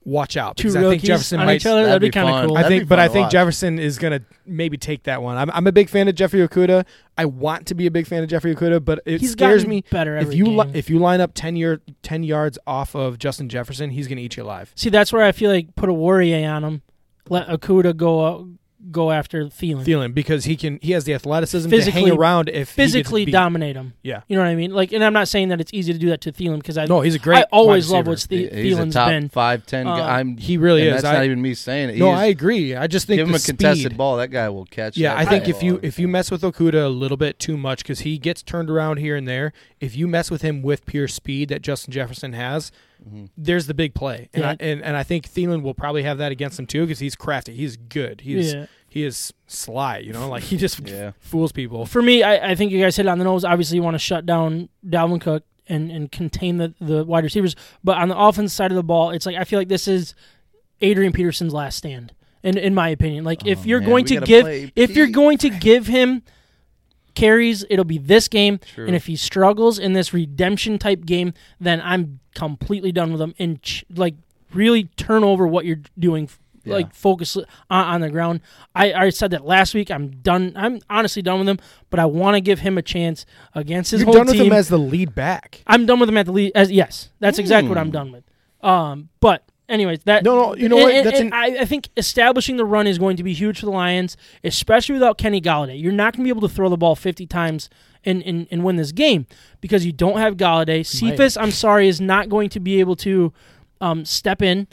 watch out. Two rookies I think Jefferson on might, each other, that'd, that'd be, be kind of cool. I think, but I think watch. Jefferson is going to maybe take that one. I'm, I'm a big fan of Jeffrey Okudah. I want to be a big fan of Jeffrey Okudah, but it he's scares me. Better every if you li- if you line up ten year ten yards off of Justin Jefferson, he's going to eat you alive. See, that's where I feel like put Aurier on him. Let Okudah go uh, go after Thielen. Thielen, because he can, he has the athleticism physically, to hang around if physically dominate him. Yeah, you know what I mean. Like, and I'm not saying that it's easy to do that to Thielen because I no, he's a great. I always love what the, he's Thielen's a top been. Five ten. Uh, guy. I'm, he really is. That's I, not even me saying it. He no, is, I agree. I just think give the him a speed. Contested ball. That guy will catch. Yeah, I think if you if you mess with Okudah a little bit too much because he gets turned around here and there. If you mess with him with pure speed that Justin Jefferson has. Mm-hmm. There's the big play, and, yeah. I, and and I think Thielen will probably have that against him too because he's crafty, he's good, he's yeah. he is sly, you know, like he just yeah. fools people. For me, I, I think you guys hit it on the nose. Obviously, you want to shut down Dalvin Cook and, and contain the, the wide receivers, but on the offense side of the ball, it's like I feel like this is Adrian Peterson's last stand, in in my opinion. Like oh, if you're man, going to give if Pete. You're going to give him carries, it'll be this game, True. And if he struggles in this redemption type game, then I'm completely done with him. And ch- like, really turn over what you're doing. Yeah. Like, focus on, on the ground. I, I said that last week. I'm done. I'm honestly done with him. But I want to give him a chance against his you're whole team. You're done with him as the lead back. I'm done with him at the lead. As yes, that's mm. exactly what I'm done with. Um, but. Anyways, that no, no, you know and, what? That's an- I, I think establishing the run is going to be huge for the Lions, especially without Kenny Golladay. You're not going to be able to throw the ball fifty times and, and, and win this game because you don't have Golladay. Cephas, right. I'm sorry, is not going to be able to um, step in.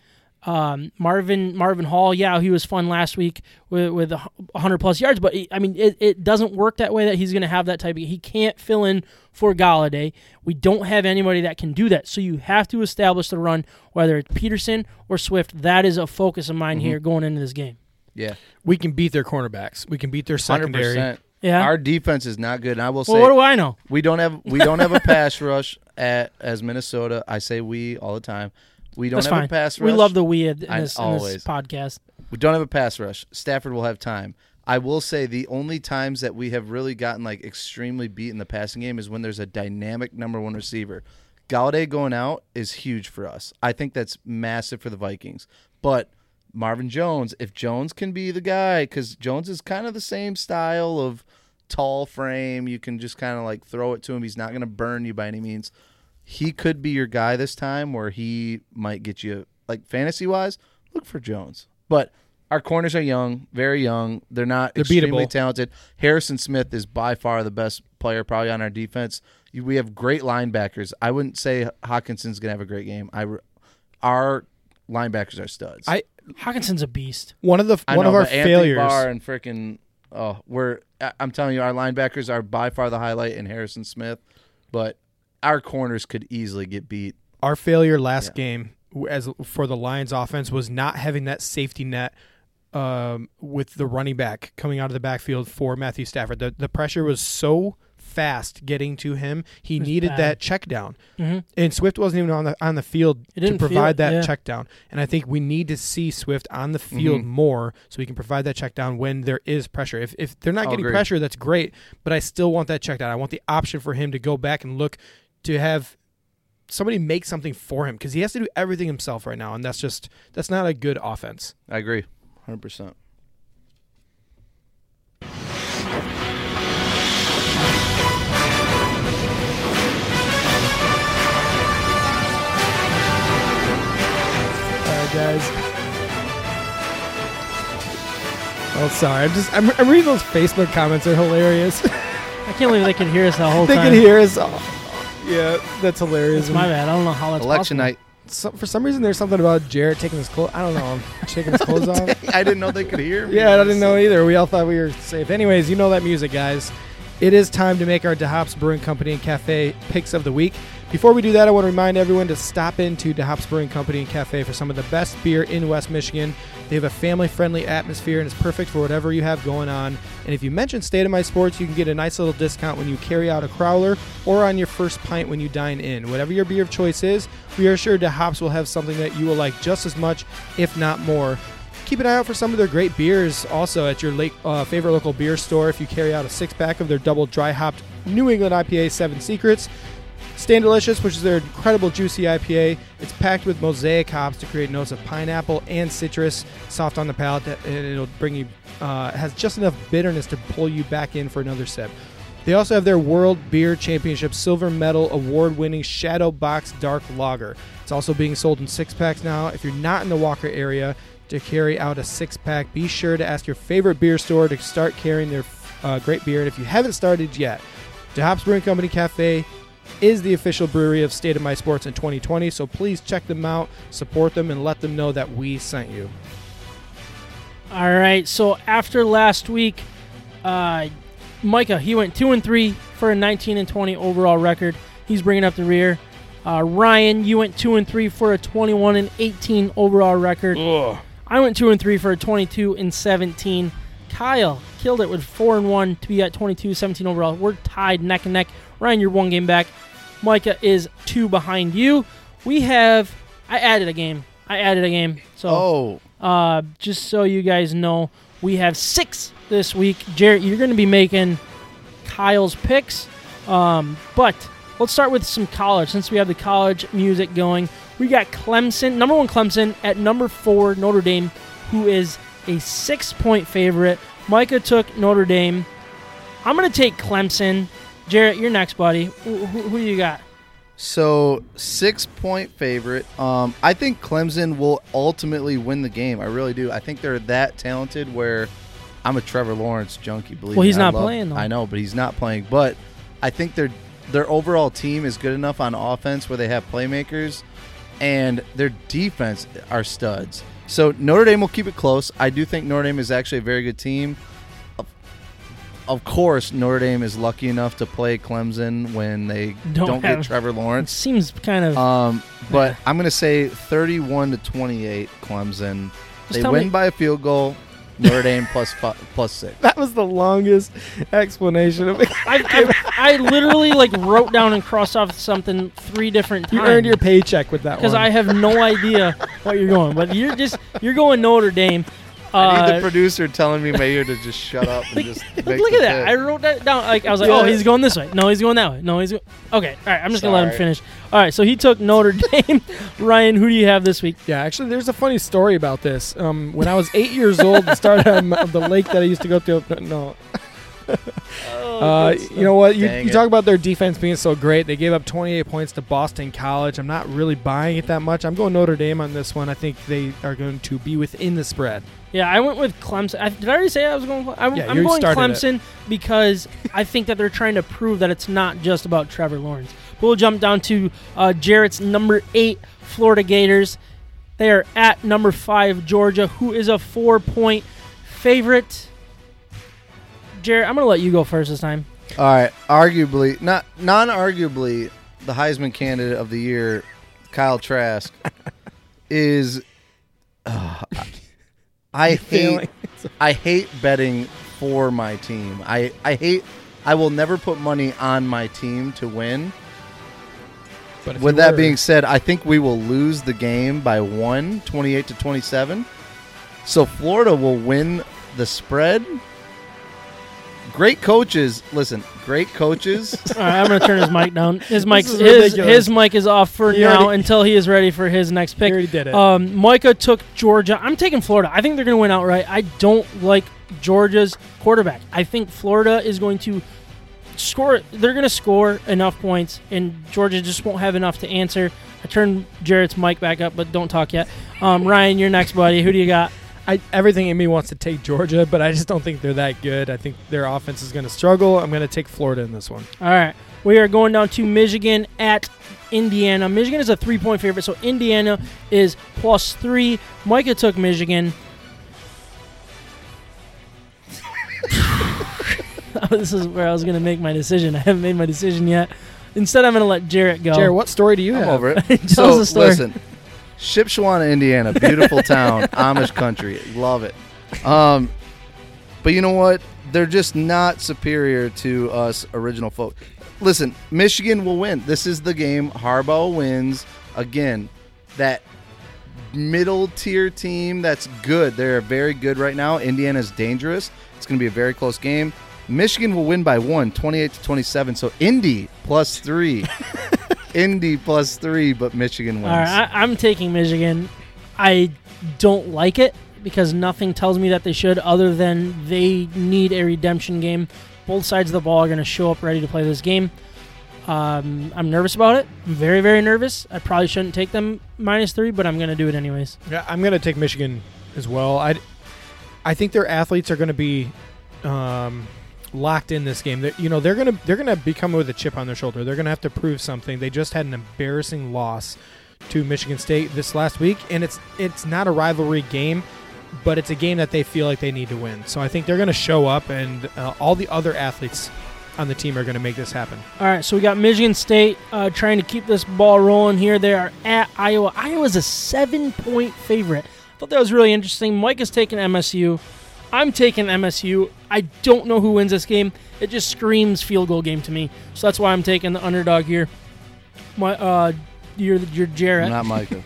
Um, Marvin Marvin Hall, yeah, he was fun last week with, with one hundred plus yards, but I mean, it, it doesn't work that way that he's going to have that type of. He can't fill in for Golladay. We don't have anybody that can do that, so you have to establish the run, whether it's Peterson or Swift. That is a focus of mine mm-hmm. here going into this game. Yeah, we can beat their cornerbacks. We can beat their secondary. one hundred percent. Yeah, our defense is not good. And I will say, well, what do I know? We don't have we don't have a pass rush at as Minnesota. I say we all the time. We don't That's have fine. A pass rush. We love the we in this, in this podcast. We don't have a pass rush. Stafford will have time. I will say the only times that we have really gotten like extremely beat in the passing game is when there's a dynamic number one receiver. Golladay going out is huge for us. I think that's massive for the Vikings. But Marvin Jones, if Jones can be the guy, because Jones is kind of the same style of tall frame. You can just kind of like throw it to him. He's not going to burn you by any means. He could be your guy this time where he might get you, like, fantasy-wise, look for Jones. But our corners are young, very young. They're not They're extremely beatable. Talented. Harrison Smith is by far the best player probably on our defense. We have great linebackers. I wouldn't say Hawkinson's going to have a great game. I, our linebackers are studs. I Hawkinson's a beast. One of the one know, of our failures. Anthony Barr and frickin', oh, we're, I'm telling you, our linebackers are by far the highlight in Harrison Smith, but our corners could easily get beat. Our failure last yeah. game as for the Lions offense was not having that safety net um, with the running back coming out of the backfield for Matthew Stafford. The, the pressure was so fast getting to him. He needed bad. that check down. Mm-hmm. And Swift wasn't even on the on the field to provide that yeah. check down. And I think we need to see Swift on the field mm-hmm. more so he can provide that check down when there is pressure. If if they're not I'll getting agree. pressure, that's great, but I still want that check down. I want the option for him to go back and look to have somebody make something for him, because he has to do everything himself right now, and that's just that's not a good offense. I agree one hundred percent. Guys. Oh, sorry. I'm just I'm, I'm reading those Facebook comments. They're hilarious. I can't believe they could hear us the whole they time. They could hear us. Oh, yeah, that's hilarious. That's my bad. I don't know how that's election possible. Night. So, for some reason, there's something about Jarrett taking his clothes. I don't know. Taking his clothes off. I didn't know they could hear me. Yeah, I didn't know either. We all thought we were safe. Anyways, you know that music, guys. It is time to make our DeHop's Brewing Company and Cafe picks of the week. Before we do that, I want to remind everyone to stop into DeHop's Brewing Company and Cafe for some of the best beer in West Michigan. They have a family-friendly atmosphere, and it's perfect for whatever you have going on. And if you mention State of My Sports, you can get a nice little discount when you carry out a crowler or on your first pint when you dine in. Whatever your beer of choice is, we are sure DeHop's will have something that you will like just as much, if not more. Keep an eye out for some of their great beers also at your late, uh, favorite local beer store. If you carry out a six-pack of their double dry-hopped New England I P A Seven Secrets, Stand Delicious, which is their incredible juicy I P A. It's packed with mosaic hops to create notes of pineapple and citrus, soft on the palate, and it'll bring you, uh, has just enough bitterness to pull you back in for another sip. They also have their World Beer Championship Silver Medal award-winning Shadow Box Dark Lager. It's also being sold in six-packs now. If you're not in the Walker area to carry out a six-pack, be sure to ask your favorite beer store to start carrying their uh, great beer. And if you haven't started yet, DeHop's Brewing Company Cafe is the official brewery of State of My Sports in twenty twenty, so please check them out, support them, and let them know that we sent you. All right, so after last week, uh, Micah, he went two and three for a nineteen and twenty overall record. He's bringing up the rear. Uh, Ryan, you went two and three for a twenty-one and eighteen overall record. Ugh. I went two and three for a twenty-two and seventeen. Kyle killed it with four and one to be at twenty-two seventeen overall. We're tied neck and neck. Ryan, you're one game back. Micah is two behind you. We have... I added a game. I added a game. So, oh. Uh, just so you guys know, we have six this week. Jarrett, you're going to be making Kyle's picks. Um, but let's start with some college, since we have the college music going. We got Clemson, number one Clemson, at number four Notre Dame, who is a six-point favorite. Micah took Notre Dame. I'm going to take Clemson. Jarrett, you're next, buddy. Who, who, who you got? So, six-point favorite. Um, I think Clemson will ultimately win the game. I really do. I think they're that talented where I'm a Trevor Lawrence junkie, believe me. Well, he's me. not love, playing, though. I know, but he's not playing. But I think their their overall team is good enough on offense where they have playmakers, and their defense are studs. So, Notre Dame will keep it close. I do think Notre Dame is actually a very good team. Of course, Notre Dame is lucky enough to play Clemson when they don't, don't have, get Trevor Lawrence. It seems kind of... Um, but yeah. I'm going to say thirty-one to twenty-eight, Clemson. Just they win me. by a field goal. Notre Dame plus, five, plus six. That was the longest explanation of it. I, I, I literally like wrote down and crossed off something three different times. You earned your paycheck with that one. Because I have no idea what you're going. But you're just you're going Notre Dame. Uh, I need the producer telling me Mayor to just shut up and just make Look at that. Pick. I wrote that down. Like I was like, oh, he's going this way. No, he's going that way. No, he's go- Okay, all right. I'm just going to let him finish. All right, so he took Notre Dame. Ryan, who do you have this week? Yeah, actually, there's a funny story about this. Um, when I was eight years old and started on the lake that I used to go to. No. oh, uh, you know what? You, you talk about their defense being so great. They gave up twenty-eight points to Boston College. I'm not really buying it that much. I'm going Notre Dame on this one. I think they are going to be within the spread. Yeah, I went with Clemson. I, did I already say I was going? I'm, yeah, I'm going Clemson it. because I think that they're trying to prove that it's not just about Trevor Lawrence. We'll jump down to uh, Jarrett's number eight Florida Gators. They are at number five Georgia, who is a four-point favorite. Jared, I'm going to let you go first this time. All right. Arguably, not non-arguably, the Heisman candidate of the year, Kyle Trask, is... Uh, I hate I hate betting for my team. I, I hate I will never put money on my team to win. But with that were... being said, I think we will lose the game by one, twenty-eight to twenty-seven. So Florida will win the spread. Great coaches. Listen, great coaches. All right, I'm going to turn his mic down. His mic's, his, his mic is off for he now already, until he is ready for his next pick. He already did it. Um, Micah took Georgia. I'm taking Florida. I think they're going to win outright. I don't like Georgia's quarterback. I think Florida is going to score. They're going to score enough points, and Georgia just won't have enough to answer. I turned Jarrett's mic back up, but don't talk yet. Um, Ryan, you're next, buddy. Who do you got? I, everything in me wants to take Georgia, but I just don't think they're that good. I think their offense is going to struggle. I'm going to take Florida in this one. All right. We are going down to Michigan at Indiana. Michigan is a three-point favorite, so Indiana is plus three. Micah took Michigan. This is where I was going to make my decision. I haven't made my decision yet. Instead, I'm going to let Jarrett go. Jarrett, what story do you I'm have? Over it. Tell so, us a story. Listen. Shipshewana, Indiana, beautiful town, Amish country, love it. Um, but you know what? They're just not superior to us original folk. Listen, Michigan will win. This is the game. Harbaugh wins again. That middle tier team that's good. They're very good right now. Indiana's dangerous. It's going to be a very close game. Michigan will win by one, twenty-eight to twenty-seven. So Indy plus three. Indy plus three, but Michigan wins. All right, I, I'm taking Michigan. I don't like it because nothing tells me that they should other than they need a redemption game. Both sides of the ball are going to show up ready to play this game. Um, I'm nervous about it. I'm very, very nervous. I probably shouldn't take them minus three, but I'm going to do it anyways. Yeah, I'm going to take Michigan as well. I, I think their athletes are going to be um, – locked in this game. They're, you know, they're gonna they're gonna be coming with a chip on their shoulder. They're gonna have to prove something. They just had an embarrassing loss to Michigan State this last week, and it's it's not a rivalry game, but it's a game that they feel like they need to win. So I think they're gonna show up, and uh, all the other athletes on the team are gonna make this happen. All right, so we got Michigan State uh, trying to keep this ball rolling here. They are at Iowa. Iowa's a seven point favorite. I thought that was really interesting. Mike is taking M S U. I'm taking M S U. I don't know who wins this game. It just screams field goal game to me. So that's why I'm taking the underdog here. My, uh, you're, you're Jarrett. I'm not Micah.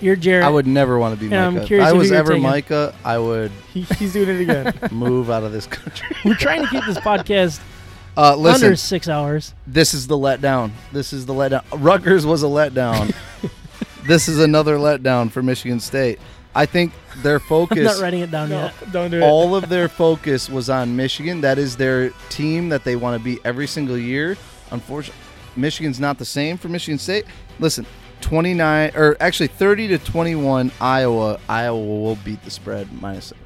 You're Jarrett. I would never want to be and Micah. If I was ever taking. Micah, I would he, he's doing it again. Move out of this country. We're trying to keep this podcast uh, listen, under six hours. This is the letdown. This is the letdown. Rutgers was a letdown. This is another letdown for Michigan State. I think their focus. I'm not writing it down no, yet. Don't do it. All of their focus was on Michigan. That is their team that they want to beat every single year. Unfortunately, Michigan's not the same for Michigan State. Listen, twenty-nine or actually thirty to twenty-one, Iowa. Iowa will beat the spread minus seven.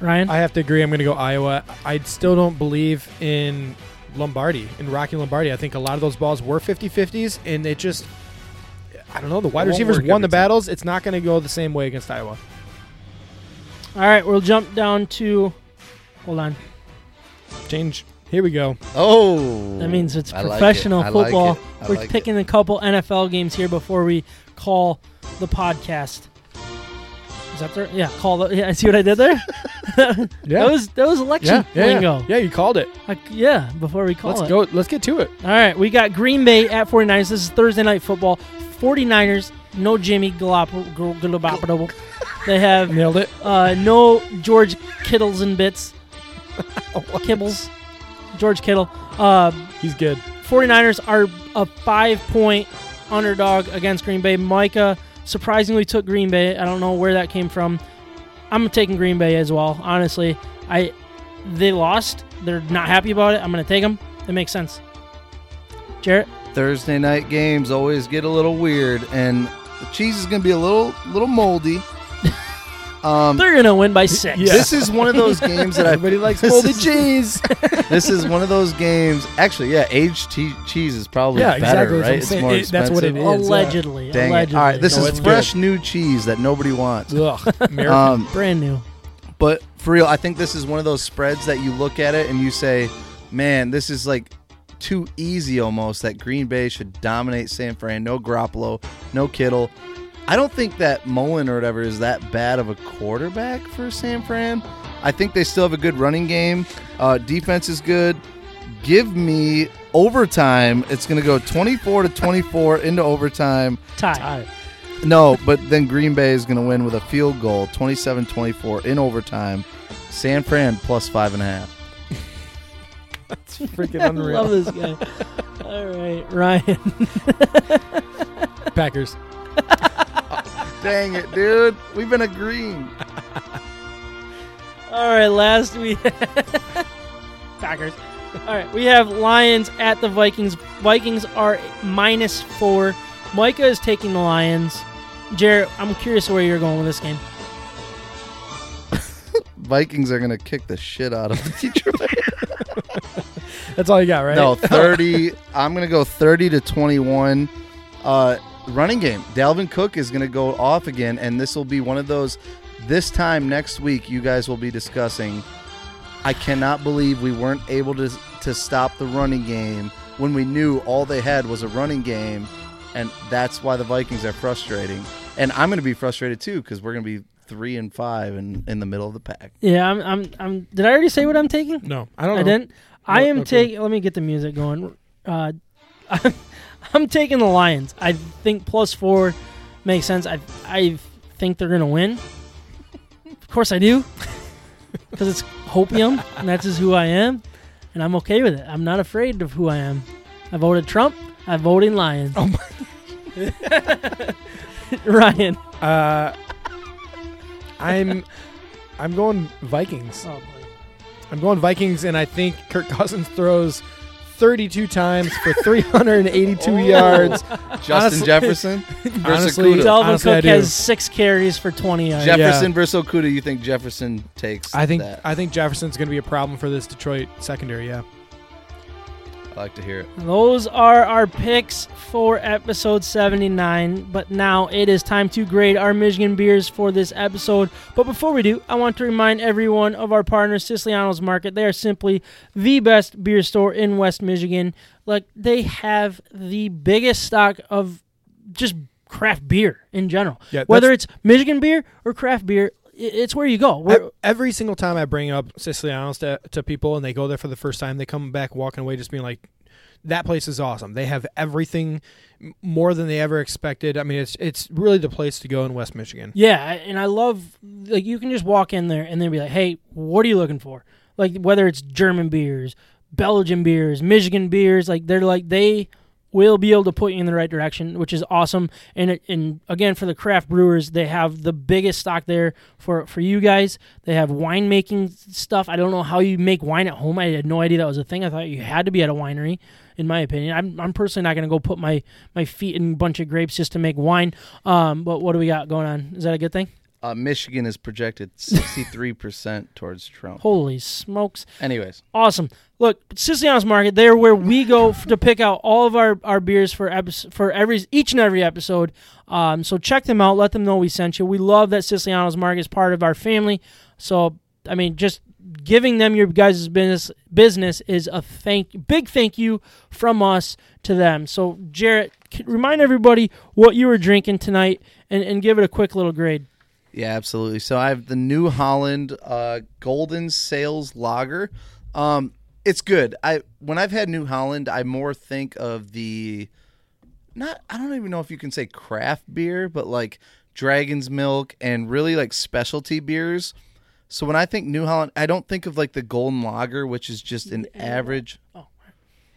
Ryan, I have to agree. I'm going to go Iowa. I still don't believe in Lombardi, in Rocky Lombardi. I think a lot of those balls were fifty-fifties, and it just. I don't know. The wide receivers won the battles. It's not going to go the same way against Iowa. All right, we'll jump down to – hold on. Change. Here we go. Oh. That means it's professional football. We're picking a couple N F L games here before we call the podcast. Is that there? Yeah, call the, yeah, I see what I did there? Yeah. That was, that was election yeah, yeah, lingo. Yeah. yeah, you called it. I, yeah, before we call let's it. Let's go. Let's get to it. All right, we got Green Bay at forty-niners. This is Thursday Night Football. forty-niners, no Jimmy Garoppolo. They have nailed it. Uh, no George Kittles and bits. Kibbles. George Kittle. Uh, He's good. forty-niners are a five-point underdog against Green Bay. Micah surprisingly took Green Bay. I don't know where that came from. I'm taking Green Bay as well, honestly. I They lost. They're not happy about it. I'm going to take them. It makes sense. Jarrett? Thursday night games always get a little weird, and the cheese is going to be a little little moldy. Um, They're going to win by six. Yeah. This is one of those games that everybody likes moldy is, cheese. This is one of those games. Actually, yeah, aged te- cheese is probably yeah, better, exactly right? It's more it, that's what it is. Allegedly. Yeah. Dang allegedly. It. All right, this no, is fresh good. New cheese that nobody wants. Ugh, um, brand new. But for real, I think this is one of those spreads that you look at it and you say, man, this is like – too easy almost that Green Bay should dominate San Fran. No Garoppolo, no Kittle. I don't think that Mullen or whatever is that bad of a quarterback for San Fran. I think they still have a good running game. Uh, defense is good. Give me overtime. It's going to go twenty-four to twenty-four into overtime. Tie. No, but then Green Bay is going to win with a field goal, twenty-seven twenty-four in overtime. San Fran plus five and a half. That's freaking unreal. I love this guy. All right, Ryan. Packers. Oh, dang it, dude. We've been agreeing. All right, last we have Packers. All right, we have Lions at the Vikings. Vikings are minus four. Micah is taking the Lions. Jarrett, I'm curious where you're going with this game. Vikings are going to kick the shit out of Detroit. That's all you got, right? No, thirty. I'm going to go thirty to twenty-one. Uh, running game. Dalvin Cook is going to go off again, and this will be one of those. This time next week, you guys will be discussing. I cannot believe we weren't able to to stop the running game when we knew all they had was a running game, and that's why the Vikings are frustrating. And I'm going to be frustrated too because we're going to be three and five and in, in the middle of the pack. Yeah, I'm. I'm. I'm. Did I already say what I'm taking? No, I don't. I know. didn't. I am okay. taking. Let me get the music going. Uh, I'm, I'm taking the Lions. I think plus four makes sense. I I think they're gonna win. Of course I do, because it's hopium, and that's just who I am, and I'm okay with it. I'm not afraid of who I am. I voted Trump. I voted Lions. Oh my! Ryan. Uh, I'm I'm going Vikings. Oh. I'm going Vikings, and I think Kirk Cousins throws thirty-two times for three hundred eighty-two oh. yards. Justin honestly, Jefferson versus honestly, Okudah. Dalvin honestly, Cook has six carries for twenty yards. Jefferson yeah. versus Okudah, you think Jefferson takes I think that. I think Jefferson's going to be a problem for this Detroit secondary, yeah. I like to hear it. Those are our picks for episode seventy-nine, but now it is time to grade our Michigan beers for this episode. But before we do, I want to remind everyone of our partner, Siciliano's Market. They are simply the best beer store in West Michigan. Like, they have the biggest stock of just craft beer in general. Yeah, whether it's Michigan beer or craft beer, it's where you go. We're, every single time I bring up Siciliano's to, to people and they go there for the first time, they come back walking away just being like, that place is awesome. They have everything more than they ever expected. I mean, it's it's really the place to go in West Michigan. Yeah, and I love, like, you can just walk in there and they'll be like, hey, what are you looking for? Like, whether it's German beers, Belgian beers, Michigan beers, like, they're like, they will be able to put you in the right direction, which is awesome. And, and again, for the craft brewers, they have the biggest stock there for, for you guys. They have winemaking stuff. I don't know how you make wine at home. I had no idea that was a thing. I thought you had to be at a winery, in my opinion. I'm, I'm personally not going to go put my, my feet in a bunch of grapes just to make wine. Um, but what do we got going on? Is that a good thing? Uh, Michigan is projected sixty-three percent towards Trump. Holy smokes. Anyways. Awesome. Look, Siciliano's Market, they're where we go f- to pick out all of our, our beers for epi- for every each and every episode. Um, so check them out. Let them know we sent you. We love that Siciliano's Market is part of our family. So, I mean, just giving them your guys' business business is a thank big thank you from us to them. So, Jarrett, remind everybody what you were drinking tonight and, and give it a quick little grade. Yeah, absolutely. So I have the New Holland uh, Golden Sales Lager. Um, it's good. I when I've had New Holland, I more think of the not. I don't even know if you can say craft beer, but like Dragon's Milk and really like specialty beers. So when I think New Holland, I don't think of like the Golden Lager, which is just an average. Oh,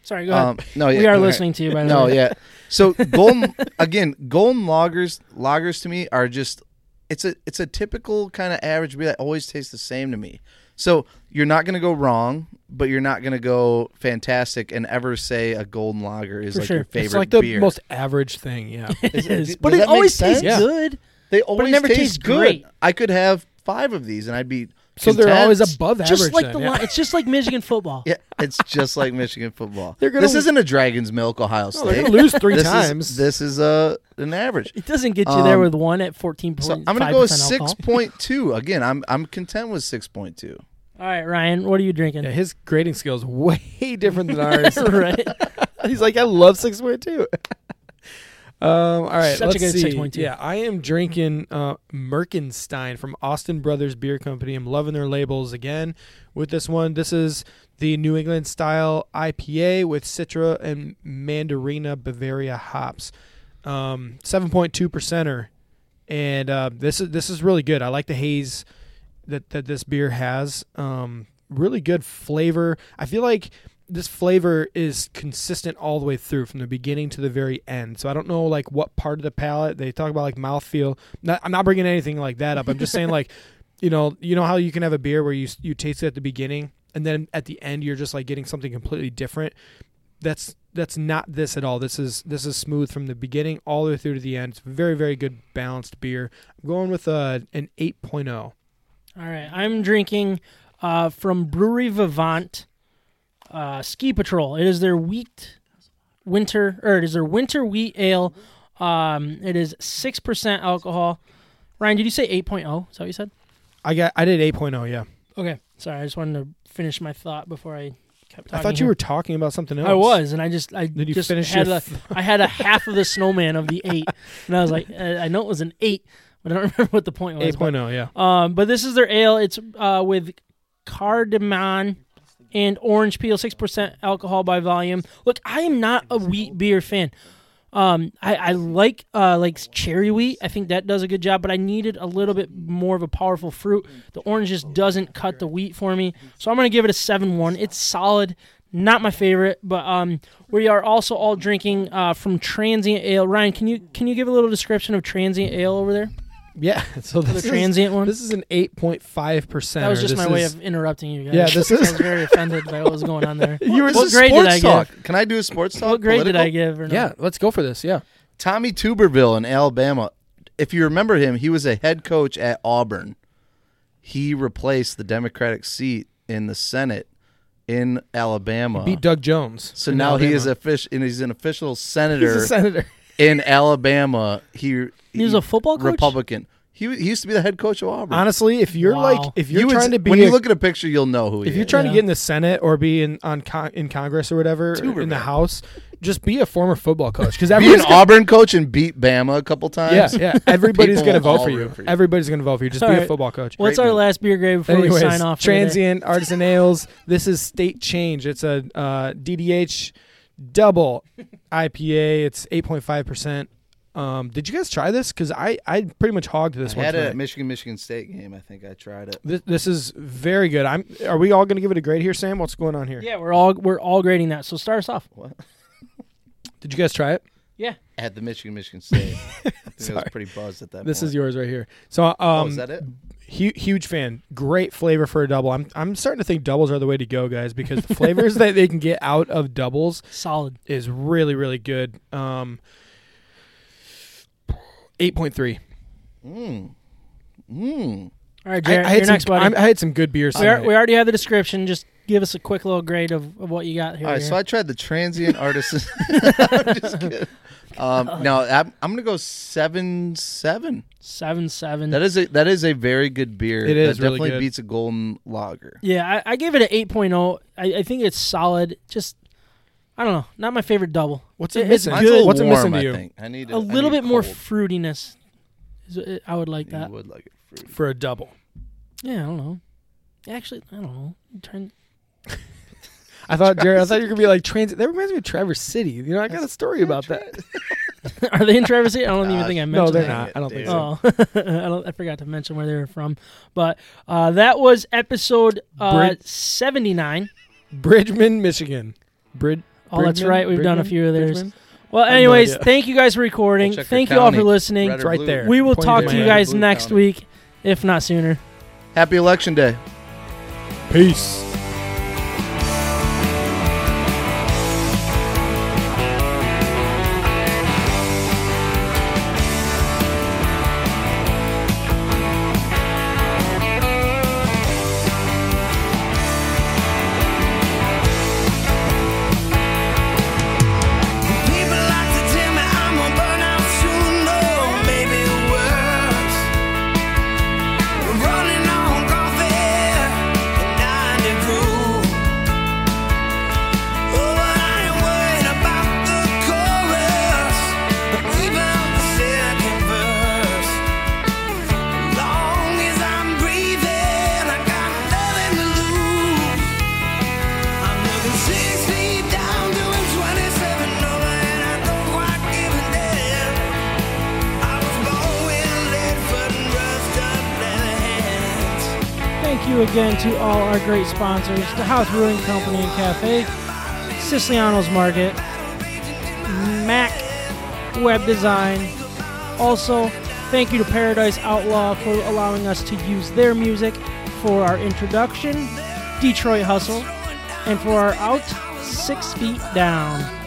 sorry. Go ahead. Um, no, yeah, we are listening right. to you. By the no, way. No, yeah. So Golden again, Golden Lagers lagers to me are just. It's a it's a typical kind of average beer that always tastes the same to me. So you're not going to go wrong, but you're not going to go fantastic and ever say a Golden Lager is For like sure. your favorite beer. It's like the beer. most average thing, yeah. it is. But it always tastes yeah. good. They always but it never taste tastes good. Great. I could have five of these and I'd be So content. They're always above average. Just like then, the yeah. li- It's just like Michigan football. Yeah, it's just like Michigan football. They're gonna this w- isn't a Dragon's Milk Ohio State. No, they're going to lose three this times. Is, this is uh, an average. It doesn't get you um, there with one at fourteen point five percent so I'm going to go with six point two. Again, I'm I'm content with six point two. All right, Ryan, what are you drinking? Yeah, his grading skill is way different than ours. Right? He's like, I love six point two. Um, all right, Such let's a good see. six point two. Yeah, I am drinking uh, Merkenstein from Austin Brothers Beer Company. I'm loving their labels again with this one. This is the New England style I P A with Citra and Mandarina Bavaria hops. Um, seven point two percenter. And uh, this is this is really good. I like the haze that, that this beer has. Um, really good flavor. I feel like this flavor is consistent all the way through from the beginning to the very end. So I don't know like what part of the palate. They talk about like mouthfeel. Not, I'm not bringing anything like that up. I'm just saying like, you know, you know how you can have a beer where you you taste it at the beginning and then at the end you're just like getting something completely different. That's that's not this at all. This is this is smooth from the beginning all the way through to the end. It's very, very good balanced beer. I'm going with a, an eight point oh. All right. I'm drinking uh, from Brewery Vivant uh, Ski Patrol. It is their wheat winter or it is their winter wheat ale. Um, it is six percent alcohol. Ryan, did you say eight point oh? Is that what you said? I got I did eight point oh, yeah. Okay. Sorry, I just wanted to finish my thought before I kept talking. I thought you here. were talking about something else. I was, and I just I did you just finish had a, I had a half of the snowman of the eight, and I was like, I know it was an eight, but I don't remember what the point was. eight point oh, yeah. Um, but this is their ale. It's uh, with cardamom and orange peel, six percent alcohol by volume. Look, I am not a wheat beer fan. Um, I, I like uh, like cherry wheat. I think that does a good job, but I needed a little bit more of a powerful fruit. The orange just doesn't cut the wheat for me, so I'm going to give it a seven one. It's solid, not my favorite, but um, we are also all drinking uh, from Transient Ale. Ryan, can you can you give a little description of Transient Ale over there? Yeah, so this the transient is, one. This is an eight point five percent. That was just my is, way of interrupting you guys. Yeah, this is. I was very offended by what was going on there. You were what grade did I talk. give? Can I do a sports talk? What grade Political? did I give? Or no? Yeah, let's go for this. Yeah, Tommy Tuberville in Alabama. If you remember him, he was a head coach at Auburn. He replaced the Democratic seat in the Senate in Alabama. He beat Doug Jones. So now Alabama. he is a fish, and he's an official senator. He's a senator. In Alabama, he he was a football coach? Republican. He he used to be the head coach of Auburn. Honestly, if you're wow. like if you're you trying would, to be when a, you look at a picture, you'll know who. He if is. you're trying yeah. to get in the Senate or be in on con, in Congress or whatever Tuberville. in the House, just be a former football coach because be an gonna, Auburn coach and beat Bama a couple times. Yeah, yeah. Everybody's gonna vote for you. for you. Everybody's gonna vote for you. Just All be right. a football coach. What's Great our man. last beer grade before Anyways, we sign off? Transient Artisan Ales. This is State Change. It's a uh, D D H. Double I P A. It's eight point five percent. Um, did you guys try this? Because I, I pretty much hogged this I one. I had it at Michigan Michigan State game. I think I tried it. This, this is very good. I'm. Are we all going to give it a grade here, Sam? What's going on here? Yeah, we're all we're all grading that. So start us off. What? Did you guys try it? Yeah. At the Michigan Michigan State. I think I was pretty buzzed at that. This point. is yours right here. So um, oh, is that it? Huge, huge fan. Great flavor for a double. I'm I'm starting to think doubles are the way to go, guys, because the flavors that they can get out of doubles solid is really, really good. Um, eight point three. Mm. Mm. All right, Jared, I, I you're some, next, buddy. I'm, I had some good beers. We, are, we already have the description. Just give us a quick little grade of, of what you got here. All right, here. so I tried the Transient Artisan. I'm just kidding. Um, no, I'm, I'm gonna go seven seven. Seven seven. That is a that is a very good beer. It is that really definitely good. Beats a golden lager. Yeah, I, I gave it an eight point oh. I, I think it's solid. Just I don't know, not my favorite double. What's it, it missing? It's good. What's warm, it missing to you? I think. I need a, a little need bit cold. more fruitiness. I would like that. You would like it fruity. For a double. Yeah, I don't know. Actually, I don't know. Turn. I thought, Jared, I thought you were going to be like, trans- that reminds me of Traverse City. You know, I got a story about that. Are they in Traverse City? I don't even think I mentioned that. No, they're not. I don't think so. Oh. I, don't, I forgot to mention where they were from. But uh, that was episode uh, Brid- seventy-nine. Bridgman, Michigan. Brid- oh, Bridgman? That's right. We've Bridgman? done a few of theirs. Bridgman? Well, anyways, thank you guys for recording. We'll thank you county. all for listening. It's right there. We will Point talk to you guys next county. week, if not sooner. Happy Election Day. Peace. you again to all our great sponsors, DeHop's Brewing Company and Cafe, Siciliano's Market, Mac Web Design. Also, thank you to Paradise Outlaw for allowing us to use their music for our introduction, Detroit Hustle, and for our out, Six Feet Down.